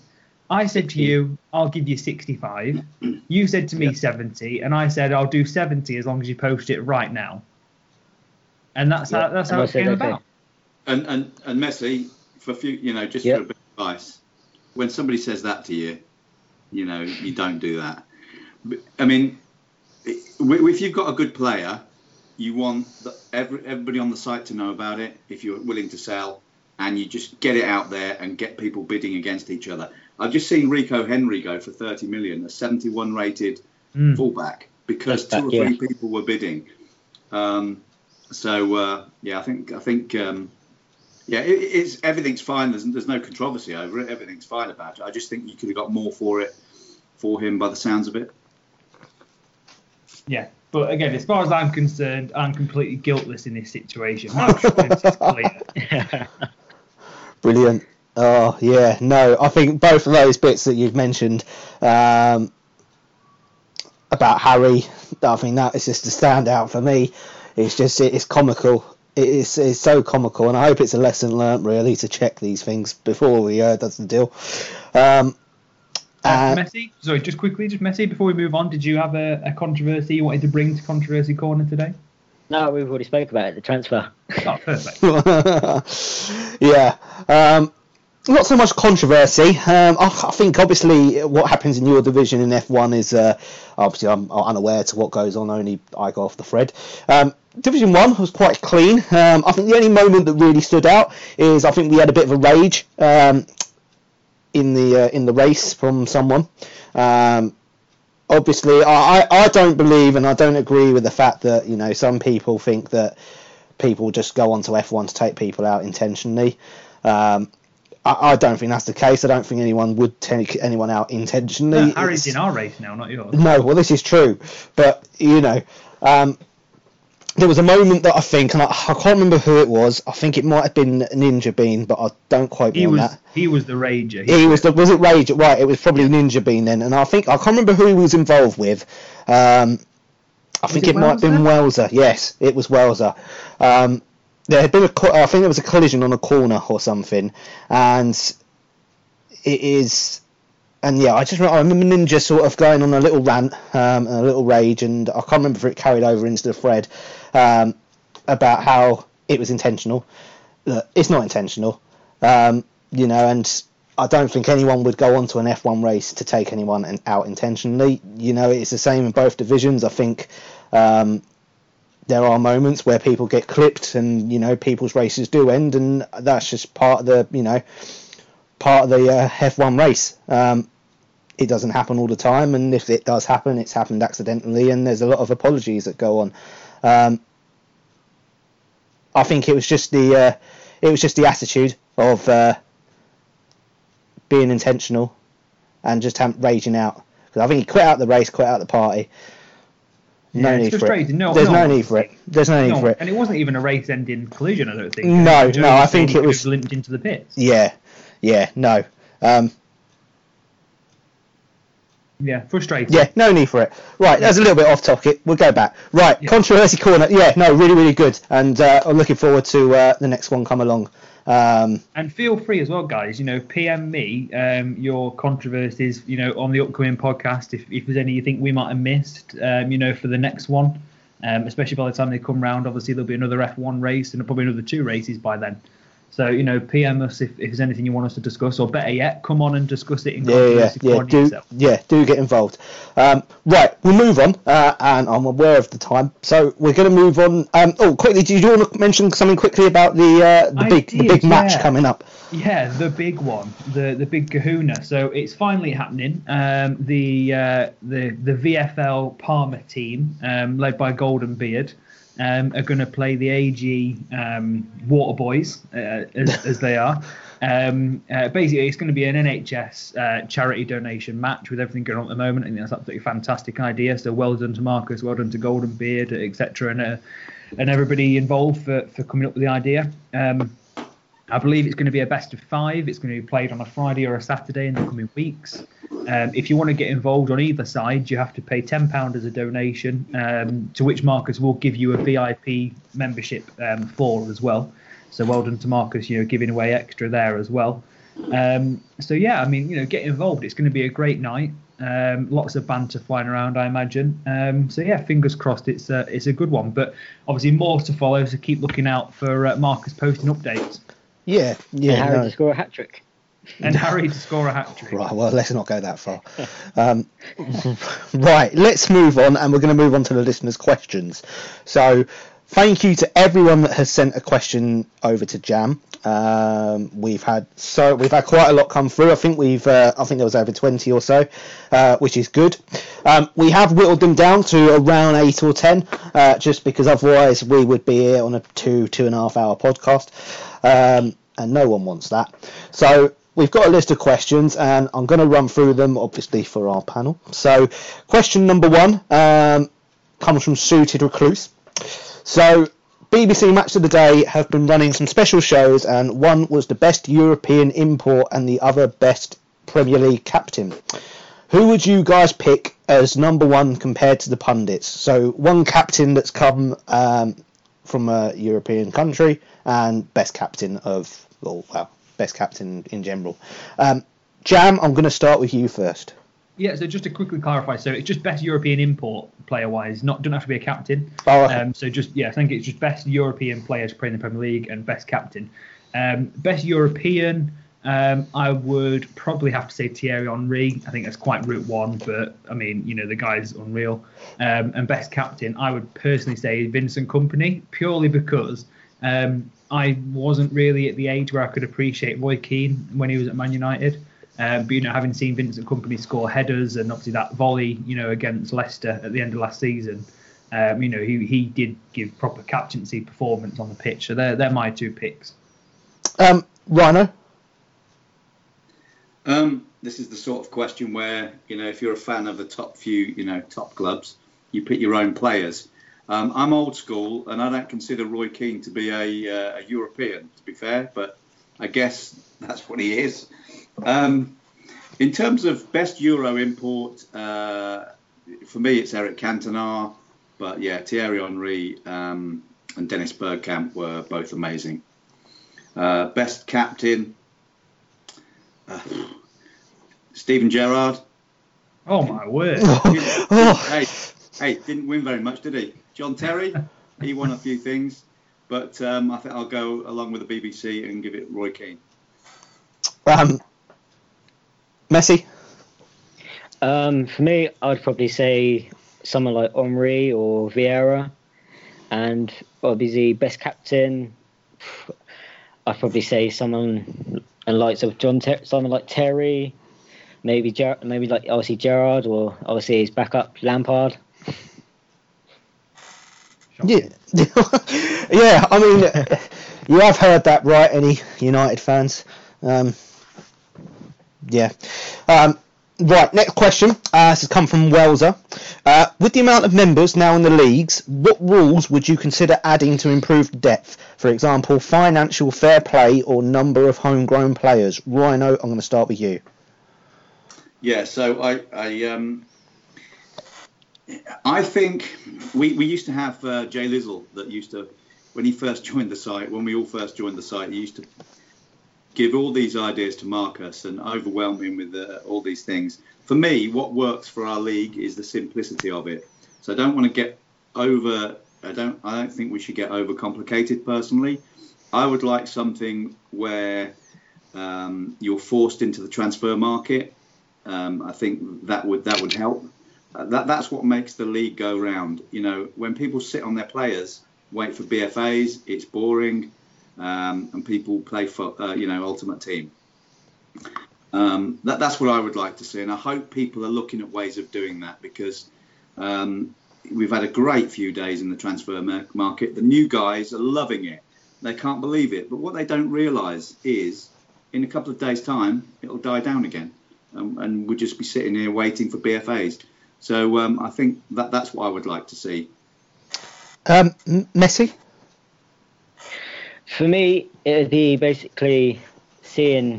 I said to you, I'll give you sixty-five. You said to me yep. seventy, and I said I'll do seventy as long as you post it right now. And that's yep. how that's and how I it came okay. about. And and and Messi, for a few, you know, just yep. for a bit of advice, when somebody says that to you, you know, you don't do that. I mean, if you've got a good player, you want the, every, everybody on the site to know about it. If you're willing to sell, and you just get it out there and get people bidding against each other. I've just seen Rico Henry go for thirty million, a seventy-one rated mm. fullback, because That's two that, or three yeah. people were bidding. Um, so uh, yeah, I think I think um, yeah, it, it's everything's fine. There's there's no controversy over it. Everything's fine about it. I just think you could have got more for it for him by the sounds of it. Yeah, but again, as far as I'm concerned, I'm completely guiltless in this situation. My choice is clear. Brilliant. Oh, yeah, no, I think both of those bits that you've mentioned um, about Harry, I think that is just a standout for me. It's just, it's comical. It's, it's so comical, and I hope it's a lesson learnt, really, to check these things before we uh, does the deal. Um, uh, Messi, sorry, just quickly, just Messi, before we move on, did you have a, a controversy you wanted to bring to Controversy Corner today? No, we've already spoke about it, the transfer. Oh, perfect. Yeah. Um, Not so much controversy. Um, I, I think obviously what happens in your division in F one is uh, obviously I'm unaware to what goes on. Only I go off the thread. Um, Division One was quite clean. Um, I think the only moment that really stood out is I think we had a bit of a rage um, in the uh, in the race from someone. Um, obviously, I, I, I don't believe and I don't agree with the fact that, you know, some people think that people just go onto F one to take people out intentionally. Um, I don't think that's the case. I don't think anyone would take anyone out intentionally. No, Harry's it's, in our race now, not yours. No, well, this is true. But, you know, um, there was a moment that I think, and I, I can't remember who it was. I think it might have been Ninja Bean, but I don't quote me on that. He was the Rager. He, he was the, was it Rager? Right, it was probably Ninja Bean then. And I think, I can't remember who he was involved with. Um, I was think it, it might have been Welzer. Yes, it was Welzer. Um, There had been a, I think there was a collision on a corner or something, and it is, and yeah, I just remember, I remember Ninja sort of going on a little rant, um, and a little rage, and I can't remember if it carried over into the thread um, about how it was intentional. Look, it's not intentional, um, you know, and I don't think anyone would go onto an F one race to take anyone out intentionally. You know, it's the same in both divisions. I think. Um, There are moments where people get clipped, and you know people's races do end, and that's just part of the you know part of the uh, F one race. Um, it doesn't happen all the time, and if it does happen, it's happened accidentally, and there's a lot of apologies that go on. Um, I think it was just the uh, it was just the attitude of uh, being intentional and just raging out, because I think he quit out the race, quit out the party. No yeah, need it's for it. No, There's no, no need for it. There's no need no. for it. And it wasn't even a race-ending collision, I don't think. No, Joe no, I think it was limped into the pits. Yeah, yeah, no. Um, yeah, frustrating. Yeah, no need for it. Right, yeah. That's a little bit off topic. We'll go back. Right, yeah. Controversy Corner. Yeah, no, really, really good. And uh, I'm looking forward to uh, the next one come along. Um, and feel free as well, guys. You know, P M me um, your controversies. You know, on the upcoming podcast, if, if there's any you think we might have missed. Um, you know, for the next one, um, especially by the time they come round, obviously there'll be another F one race and probably another two races by then. So you know, P M us if, if there's anything you want us to discuss, or better yet, come on and discuss it in Controversy Corner. Yeah, yeah, yeah. Do yourself. yeah, do get involved. Um, right, we'll move on, uh, and I'm aware of the time, so we're going to move on. Um, oh, quickly, do you want to mention something quickly about the uh, the I big did, the big yeah. match coming up? Yeah, the big one, the the big Kahuna. So it's finally happening. Um, the uh, the the V F L Parma team, um, led by Golden Beard. Um, are going to play the A G um, Water Boys, uh, as, as they are. Um, uh, basically, it's going to be an N H S uh, charity donation match with everything going on at the moment. I think that's absolutely a fantastic idea. So well done to Marcus, well done to Golden Beard, et cetera, and uh, and everybody involved for, for coming up with the idea. Um, I believe it's going to be a best of five. It's going to be played on a Friday or a Saturday in the coming weeks. Um, if you want to get involved on either side, you have to pay ten pounds as a donation, um, to which Marcus will give you a V I P membership um, for as well. So well done to Marcus, you know, giving away extra there as well. Um, so, yeah, I mean, you know, get involved. It's going to be a great night. Um, lots of banter flying around, I imagine. Um, so, yeah, fingers crossed it's a, it's a good one. But obviously more to follow, so keep looking out for uh, Marcus posting updates. Yeah. yeah and Harry no. to score a hat-trick. And Harry to score a hat-trick. Right, well, let's not go that far. Um, right, let's move on, and we're going to move on to the listeners' questions. So, thank you to everyone that has sent a question over to Jam. Um, we've had so we've had quite a lot come through. I think we've uh, I think there was over twenty or so, uh, which is good. Um, we have whittled them down to around eight or ten, uh, just because otherwise we would be here on a two two and a half hour podcast, um, and no one wants that. So we've got a list of questions, and I'm going to run through them, obviously, for our panel. So question number one um, comes from Suited Recluse. So, B B C Match of the Day have been running some special shows, and one was the best European import and the other best Premier League captain. Who would you guys pick as number one compared to the pundits? So, one captain that's come um, from a European country, and best captain of, well, well best captain in general. Um, Jam, I'm going to start with you first. Yeah, so just to quickly clarify, so it's just best European import player-wise, not don't have to be a captain. Oh, okay. um, so just yeah, I think it's just best European players playing in the Premier League and best captain. Um, best European, um, I would probably have to say Thierry Henry. I think that's quite route one, but I mean, you know, the guy's unreal. Um, and best captain, I would personally say Vincent Kompany, purely because um, I wasn't really at the age where I could appreciate Roy Keane when he was at Man United. Um, but, you know, having seen Vincent Kompany score headers and obviously that volley, you know, against Leicester at the end of last season, um, you know, he, he did give proper captaincy performance on the pitch. So they're, they're my two picks. Um, Rhino? Um, this is the sort of question where, you know, if you're a fan of the top few, you know, top clubs, you pick your own players. Um, I'm old school and I don't consider Roy Keane to be a, uh, a European, to be fair, but I guess that's what he is. Um, in terms of best Euro import, uh, for me it's Eric Cantona, but yeah, Thierry Henry um, and Dennis Bergkamp were both amazing. Uh, best captain, uh, Steven Gerrard. Oh my word! hey, hey, didn't win very much, did he? John Terry, he won a few things, but um, I think I'll go along with the B B C and give it Roy Keane. Um. Messi? Um, for me, I'd probably say someone like Omri or Vieira. And obviously, best captain, I'd probably say someone and likes of John, Ter- someone like Terry, maybe Ger- maybe like obviously Gerrard, or obviously his backup Lampard. Yeah, yeah. I mean, you have heard that right, any United fans? Um. Yeah. Um, right, next question. Uh, this has come from Welzer. Uh, with the amount of members now in the leagues, what rules would you consider adding to improve depth? For example, financial fair play or number of homegrown players? Rhino, I'm going to start with you. Yeah, so I I, um, I think we, we used to have uh, Jay Lizzle that used to, when he first joined the site, when we all first joined the site, he used to give all these ideas to Marcus and overwhelm him with uh, all these things. For me, what works for our league is the simplicity of it. So I don't want to get over, I don't I don't think we should get overcomplicated personally. I would like something where um, you're forced into the transfer market. Um, I think that would that would help. Uh, that That's what makes the league go round. You know, when people sit on their players, wait for B F As, it's boring. Um, and people play for, uh, you know, Ultimate Team. Um, that, that's what I would like to see. And I hope people are looking at ways of doing that, because um, we've had a great few days in the transfer market. The new guys are loving it. They can't believe it. But what they don't realise is in a couple of days' time, it'll die down again. Um, and we'll just be sitting here waiting for B F As. So um, I think that that's what I would like to see. Um, Messi? For me, it would be basically seeing,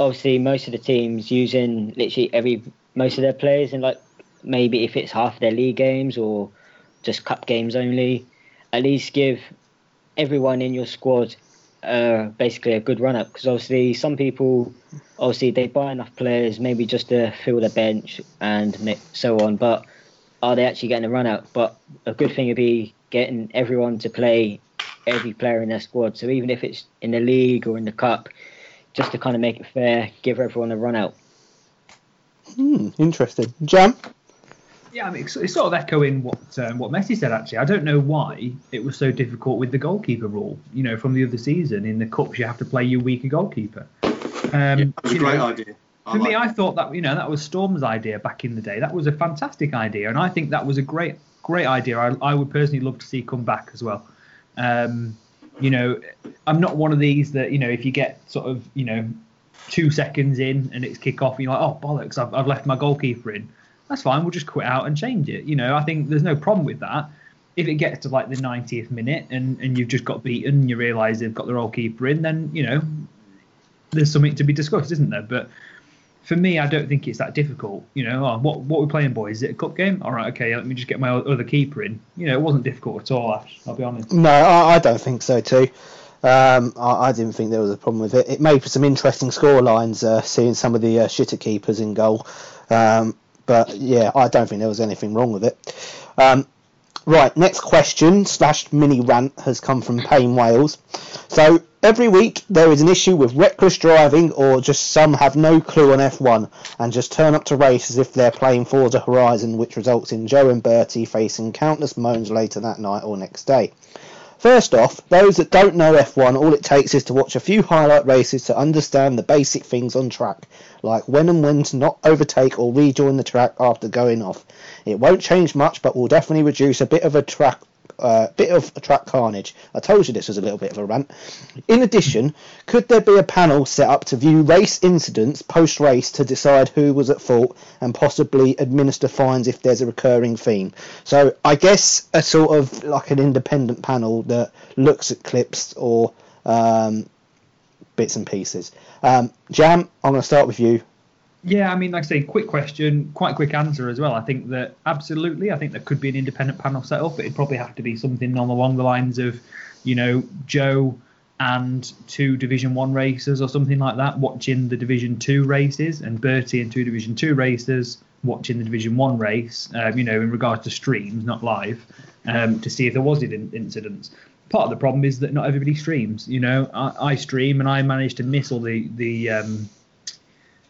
obviously, most of the teams using literally every most of their players, and like maybe if it's half their league games or just cup games only, at least give everyone in your squad uh, basically a good run-up, because obviously some people, obviously they buy enough players maybe just to fill the bench and so on, but are they actually getting a run-up? But a good thing would be getting everyone to play every player in their squad, so even if it's in the league or in the cup, just to kind of make it fair, give everyone a run-out. Hmm, interesting. Jam? Yeah, I mean, it's, it's sort of echoing what um, what Messi said, actually. I don't know why it was so difficult with the goalkeeper rule, you know, from the other season. In the Cups, you have to play your weaker goalkeeper. Um, yeah, that's a great know, idea. I for like me, it. I thought that, you know, that was Storm's idea back in the day. That was a fantastic idea, and I think that was a great, great idea. I, I would personally love to see come back as well. Um, you know, I'm not one of these that, you know, if you get sort of, you know, two seconds in and it's kick-off, and you're like, oh, bollocks, I've, I've left my goalkeeper in. That's fine, we'll just quit out and change it. You know, I think there's no problem with that. If it gets to like the ninetieth minute and, and you've just got beaten and you realise they've got their goalkeeper in, then, you know, there's something to be discussed, isn't there? But for me, I don't think it's that difficult. You know, oh, what what are we playing, boys? Is it a cup game? All right, okay, let me just get my other keeper in. You know, it wasn't difficult at all, Ash, I'll be honest. No, I, I don't think so too. Um, I, I didn't think there was a problem with it. It made for some interesting scorelines, uh, seeing some of the uh, shitter keepers in goal. Um But, yeah, I don't think there was anything wrong with it. Um, right, next question slash mini rant has come from Payne Wales. So, every week there is an issue with reckless driving, or just some have no clue on F one and just turn up to race as if they're playing Forza Horizon, which results in Joe and Bertie facing countless moans later that night or next day. First off, those that don't know F one, all it takes is to watch a few highlight races to understand the basic things on track, like when and when to not overtake or rejoin the track after going off. It won't change much, but will definitely reduce a bit of a track, uh, bit of a track carnage. I told you this was a little bit of a rant. In addition, could there be a panel set up to view race incidents post-race to decide who was at fault and possibly administer fines if there's a recurring theme? So I guess a sort of like an independent panel that looks at clips or um, bits and pieces. Um, Jam, I'm going to start with you. Yeah, I mean, like I say, quick question, quite quick answer as well. I think that absolutely, I think there could be an independent panel set up. It'd probably have to be something along the lines of, you know, Joe and two Division One racers or something like that watching the Division Two races, and Bertie and two Division Two racers watching the Division One race. Um, you know, in regards to streams, not live, um, to see if there was in- incidents. Part of the problem is that not everybody streams. You know, I, I stream and I managed to miss all the the. Um,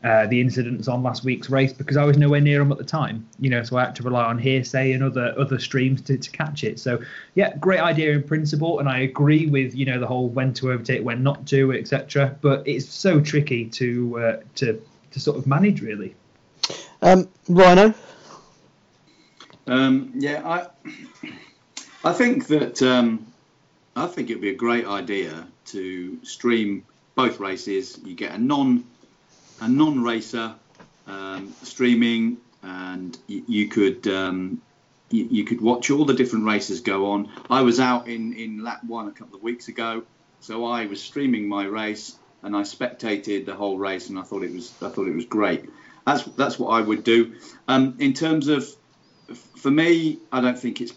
Uh, the incidents on last week's race because I was nowhere near them at the time, you know, so I had to rely on hearsay and other other streams to, to catch it. So yeah, great idea in principle, and I agree with, you know, the whole when to overtake, when not to, etc., but it's so tricky to uh, to to sort of manage, really. um Rhino? um yeah I I think that um I think it'd be a great idea to stream both races. You get a non a non-racer um, streaming, and you, you could um, you, you could watch all the different races go on. I was out in, in lap one a couple of weeks ago, so I was streaming my race and I spectated the whole race, and I thought it was I thought it was great. That's that's what I would do. Um, in terms of, for me, I don't think it's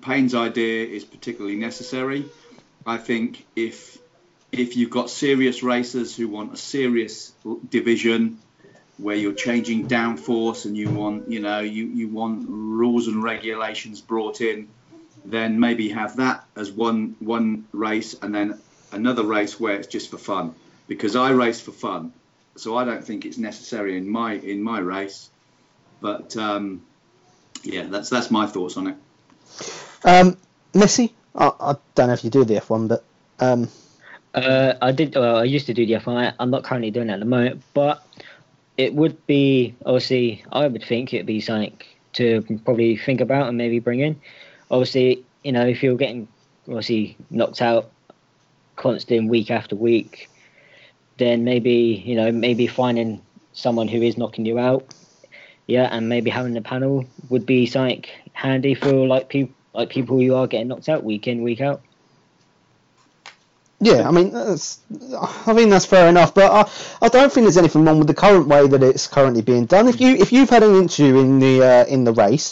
Payne's idea is particularly necessary. I think if If you've got serious racers who want a serious division where you're changing downforce and you want, you know, you, you want rules and regulations brought in, then maybe have that as one one race and then another race where it's just for fun. Because I race for fun, so I don't think it's necessary in my in my race. But um, yeah, that's that's my thoughts on it. Um, Messi, I, I don't know if you do the F one, but. Um... Uh, I did. Well, I used to do the F one. I'm not currently doing it at the moment, but it would be, obviously, I would think it'd be something to probably think about and maybe bring in. Obviously, you know, if you're getting obviously knocked out constant week after week, then maybe, you know, maybe finding someone who is knocking you out, yeah, and maybe having a panel would be something handy for like people like people who are getting knocked out week in, week out. Yeah, I mean, that's, I mean that's fair enough, but I, I don't think there's anything wrong with the current way that it's currently being done. If you if you've had an interview in the uh, in the race,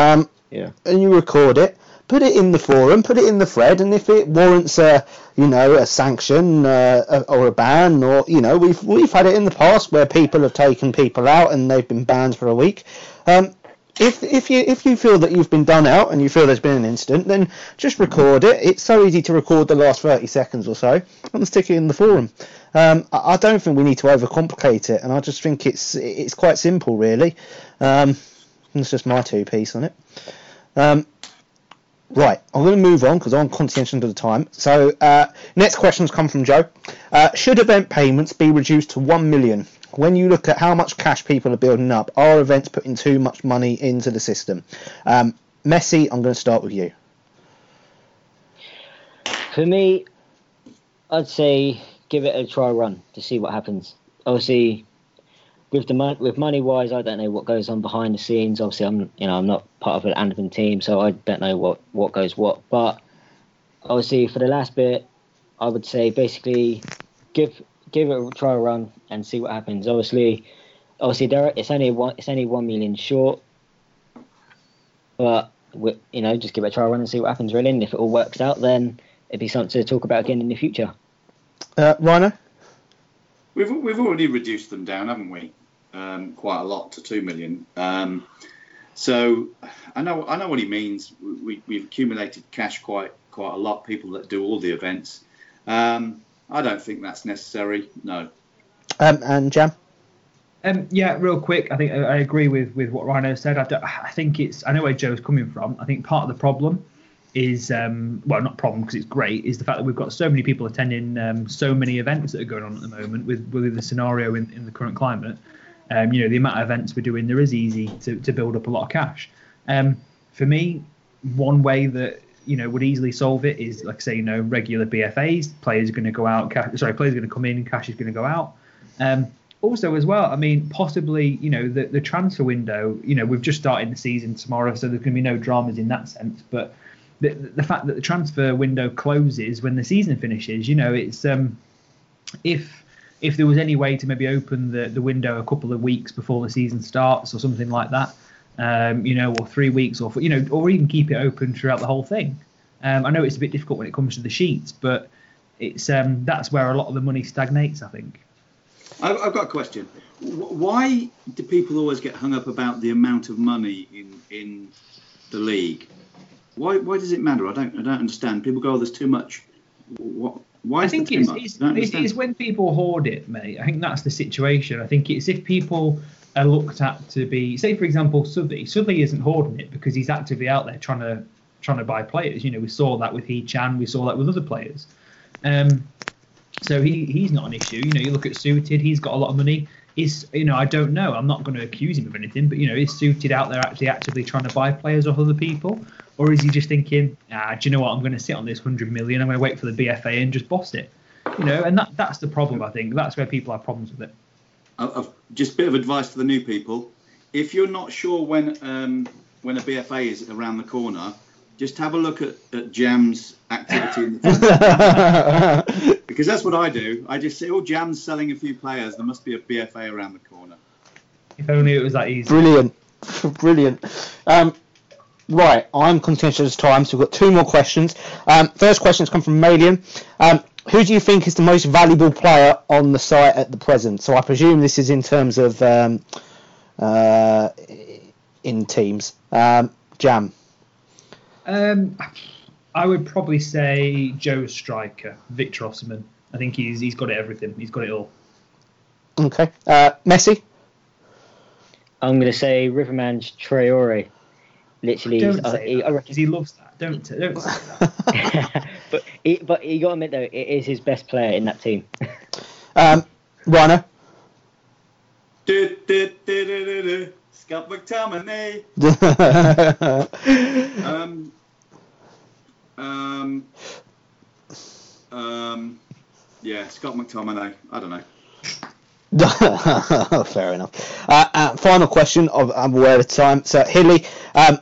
um, yeah, and you record it, put it in the forum, put it in the thread, and if it warrants a, you know, a sanction uh, a, or a ban, or, you know, we've we've had it in the past where people have taken people out and they've been banned for a week. Um, if if you if you feel that you've been done out and you feel there's been an incident, then just record it. It's so easy to record the last thirty seconds or so and stick it in the forum. Um, I, I don't think we need to overcomplicate it, and I just think it's it's quite simple, really. Um, it's just my two piece on it. Um, right, I'm going to move on because I'm conscientious of the time. So uh, next questions come from Joe. Uh, should event payments be reduced to one million? When you look at how much cash people are building up, are events putting too much money into the system? Um, Messi, I'm going to start with you. For me, I'd say give it a try run to see what happens. Obviously, with the mon- with money wise, I don't know what goes on behind the scenes. Obviously, I'm you know I'm not part of an Anderton team, so I don't know what, what goes what. But obviously, for the last bit, I would say basically give. Give it a trial run and see what happens. Obviously, obviously there are, it's only one it's only one million short, but we, you know, just give it a trial run and see what happens. Really, and if it all works out, then it'd be something to talk about again in the future. Uh, Rhino, we've we've already reduced them down, haven't we? Um, quite a lot to two million. Um, so I know I know what he means. We, we've accumulated cash quite quite a lot. People that do all the events. Um, I don't think that's necessary, no. Um, and Jam? Um, yeah, real quick, I think I agree with, with what Rhino said. I, don't, I think it's, I know where Joe's coming from. I think part of the problem is, um, well, not problem because it's great, is the fact that we've got so many people attending um, so many events that are going on at the moment with, with the scenario in, in the current climate. Um, you know, the amount of events we're doing, there is easy to, to build up a lot of cash. Um, for me, one way that, you know, would easily solve it is, like I say, you know, regular B F As. Players are going to go out. Cash, sorry, players are going to come in. Cash is going to go out. Um, also, as well, I mean, possibly, you know, the, the transfer window. You know, we've just started the season tomorrow, so there's going to be no dramas in that sense. But the the fact that the transfer window closes when the season finishes, you know, it's um, if if there was any way to maybe open the, the window a couple of weeks before the season starts or something like that. Um, you know, or three weeks or, you know, or even keep it open throughout the whole thing. Um, I know it's a bit difficult when it comes to the sheets, but it's um, that's where a lot of the money stagnates, I think. I've got a question. Why do people always get hung up about the amount of money in, in the league? Why why does it matter? I don't I don't understand. People go, oh, there's too much. What? Why is I think it's, it's, it's, it's when people hoard it, mate. I think that's the situation. I think it's if people are looked at to be, say, for example, Sufie. Sufie isn't hoarding it because he's actively out there trying to trying to buy players. You know, we saw that with He-Chan, we saw that with other players. Um, so he, he's not an issue. You know, you look at Suited, he's got a lot of money. Is you know, I don't know. I'm not going to accuse him of anything, but you know, is Suited out there actually actively trying to buy players off other people, or is he just thinking, ah, do you know what? I'm going to sit on this hundred million. I'm going to wait for the B F A and just boss it. You know, and that that's the problem. I think that's where people have problems with it. I've, just a bit of advice for the new people. If you're not sure when um, when a B F A is around the corner, just have a look at, at Jam's activity in the corner. Because that's what I do. I just say, oh, Jam's selling a few players. There must be a B F A around the corner. If only it was that easy. Brilliant. Brilliant. Um, right, I'm contentious time, so we've got two more questions. Um, first question's come from Malian. Um, Who do you think is the most valuable player on the site at the present? So I presume this is in terms of um, uh, in teams. Um, Jam. Um, I would probably say Joe striker, Victor Osimhen. I think he's he's got it everything. He's got it all. Okay. Uh, Messi. I'm going to say Riverman's Traore. Literally, don't say he, that, I reckon because he loves that. Don't don't say that. But he, but you got to admit though, it is his best player in that team. um, Rhino. Do, do, do, do, do, do. Scott McTominay. um, um, um, yeah, Scott McTominay. I don't know. Fair enough. Uh, uh, final question. Of, I'm aware of time. So Hilly. Um,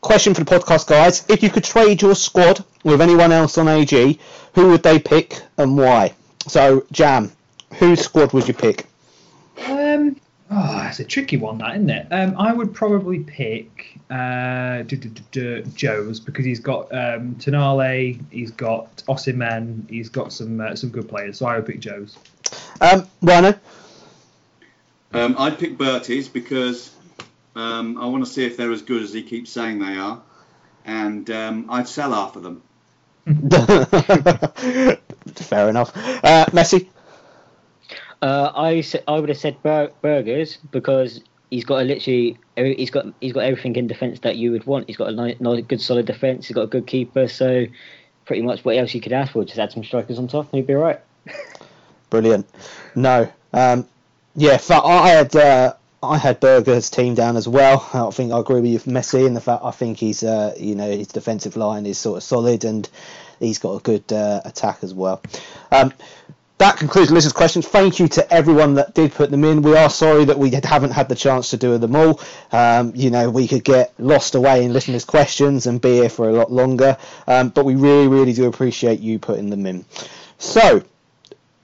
Question for the podcast guys: if you could trade your squad with anyone else on A G, who would they pick and why? So, Jam, whose squad would you pick? Um, Oh, it's a tricky one, that, isn't it? Um, I would probably pick uh, duh, duh, duh, duh, Joe's, because he's got um, Tenale, he's got Osimhen, he's got some uh, some good players, so I would pick Joe's. Um, Rhino? Um, I'd pick Bertie's because um, I want to see if they're as good as he keeps saying they are, and um, I'd sell half of them. Fair enough. Uh, Messi? Uh, I I would have said bur- burgers because he's got a literally he's got he's got everything in defence that you would want. He's got a nice, nice good solid defence. He's got a good keeper. So pretty much what else you could ask for? Just add some strikers on top, and you'd be all right. Brilliant. No, um, yeah, I had uh, I had Berger's team down as well. I think I agree with you, Messi, in the fact I think he's uh, you know his defensive line is sort of solid, and he's got a good uh, attack as well. Um, That concludes the list of questions. Thank you to everyone that did put them in. We are sorry that we haven't had the chance to do them all. Um, you know, we could get lost away in listeners' questions and be here for a lot longer. Um, but we really, really do appreciate you putting them in. So,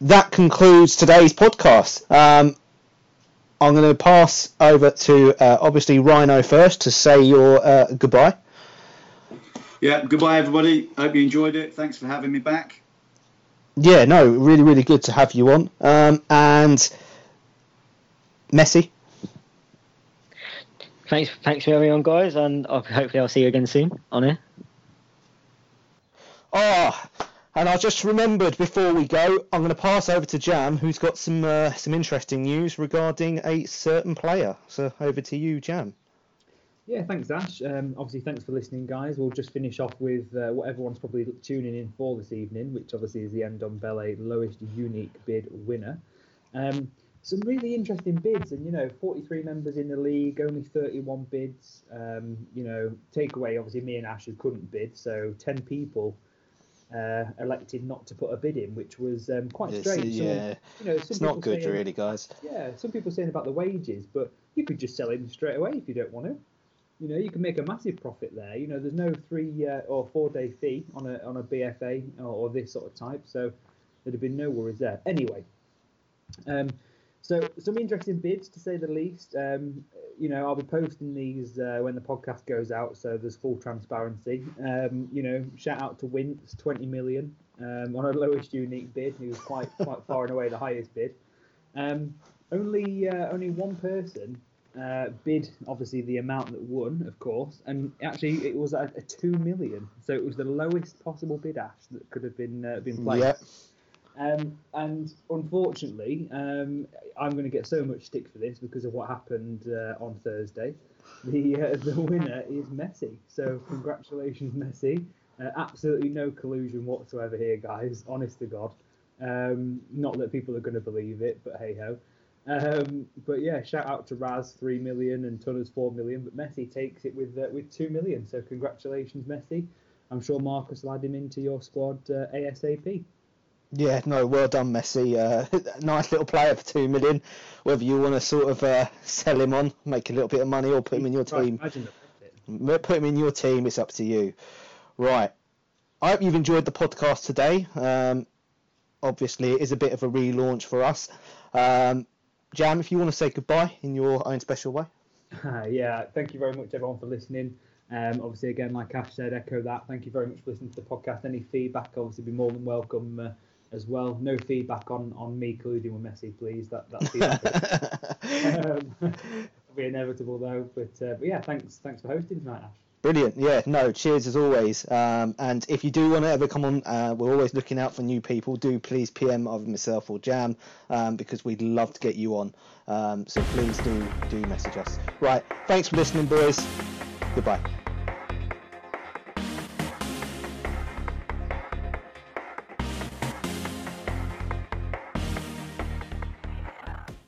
that concludes today's podcast. Um, I'm going to pass over to, uh, obviously, Rhino first to say your uh, goodbye. Yeah, goodbye, everybody. Hope you enjoyed it. Thanks for having me back. Yeah, no, really, really good to have you on. Um, and Messi. Thanks, thanks for having me on, guys, and I'll, hopefully I'll see you again soon on here. Oh, and I just remembered before we go, I'm going to pass over to Jam, who's got some uh, some interesting news regarding a certain player. So over to you, Jam. Yeah, thanks, Ash. Um, obviously, thanks for listening, guys. We'll just finish off with uh, what everyone's probably tuning in for this evening, which obviously is the Ndombele lowest unique bid winner. Um, some really interesting bids, and, you know, forty-three members in the league, only thirty-one bids. Um, you know, take away, obviously, me and Ash who couldn't bid, so ten people uh, elected not to put a bid in, which was um, quite it's, strange. Yeah, so, you know, it's not good, saying, really, guys. Yeah, some people saying about the wages, but you could just sell him straight away if you don't want to. You know, you can make a massive profit there. You know, there's no three uh, or four-day fee on a on a B F A or, or this sort of type, so there'd have been no worries there. Anyway, um, so some interesting bids, to say the least. Um, you know, I'll be posting these uh, when the podcast goes out, so there's full transparency. Um, you know, shout out to Wince, twenty million um, on a lowest unique bid. He was quite quite far and away the highest bid. Um, only uh, only one person. Uh, bid obviously the amount that won, of course, and actually it was at a two million, so it was the lowest possible bid, Ash, that could have been uh, been played. Yep. Um, and unfortunately, um, I'm going to get so much stick for this because of what happened uh, on Thursday. The uh, the winner is Messi, so congratulations, Messi. Uh, absolutely no collusion whatsoever here, guys. Honest to God, um, not that people are going to believe it, but hey ho. Um, but yeah, shout out to Raz, three million and Tunners, four million, but Messi takes it with uh, with two million, so congratulations, Messi. I'm sure Marcus will add him into your squad uh, ASAP. Yeah, no, well done, Messi. Uh, nice little player for two million, whether you want to sort of uh, sell him on, make a little bit of money, or put him in your team. Put him in your team, it's up to you. Right, I hope you've enjoyed the podcast today. Um, obviously it is a bit of a relaunch for us. Um, Jam, if you want to say goodbye in your own special way. Uh, yeah, thank you very much, everyone, for listening. Um, obviously, again, like Ash said, echo that. Thank you very much for listening to the podcast. Any feedback, obviously, be more than welcome uh, as well. No feedback on, on me colluding with Messi, please. That that feedback um, will be inevitable, though. But, uh, but yeah, thanks thanks for hosting tonight, Ash. Brilliant. Yeah, no, cheers as always. Um, and if you do want to ever come on, uh, we're always looking out for new people. Do please P M either myself or Jam, um, because we'd love to get you on. Um, so please do do message us. Right, thanks for listening, boys. Goodbye.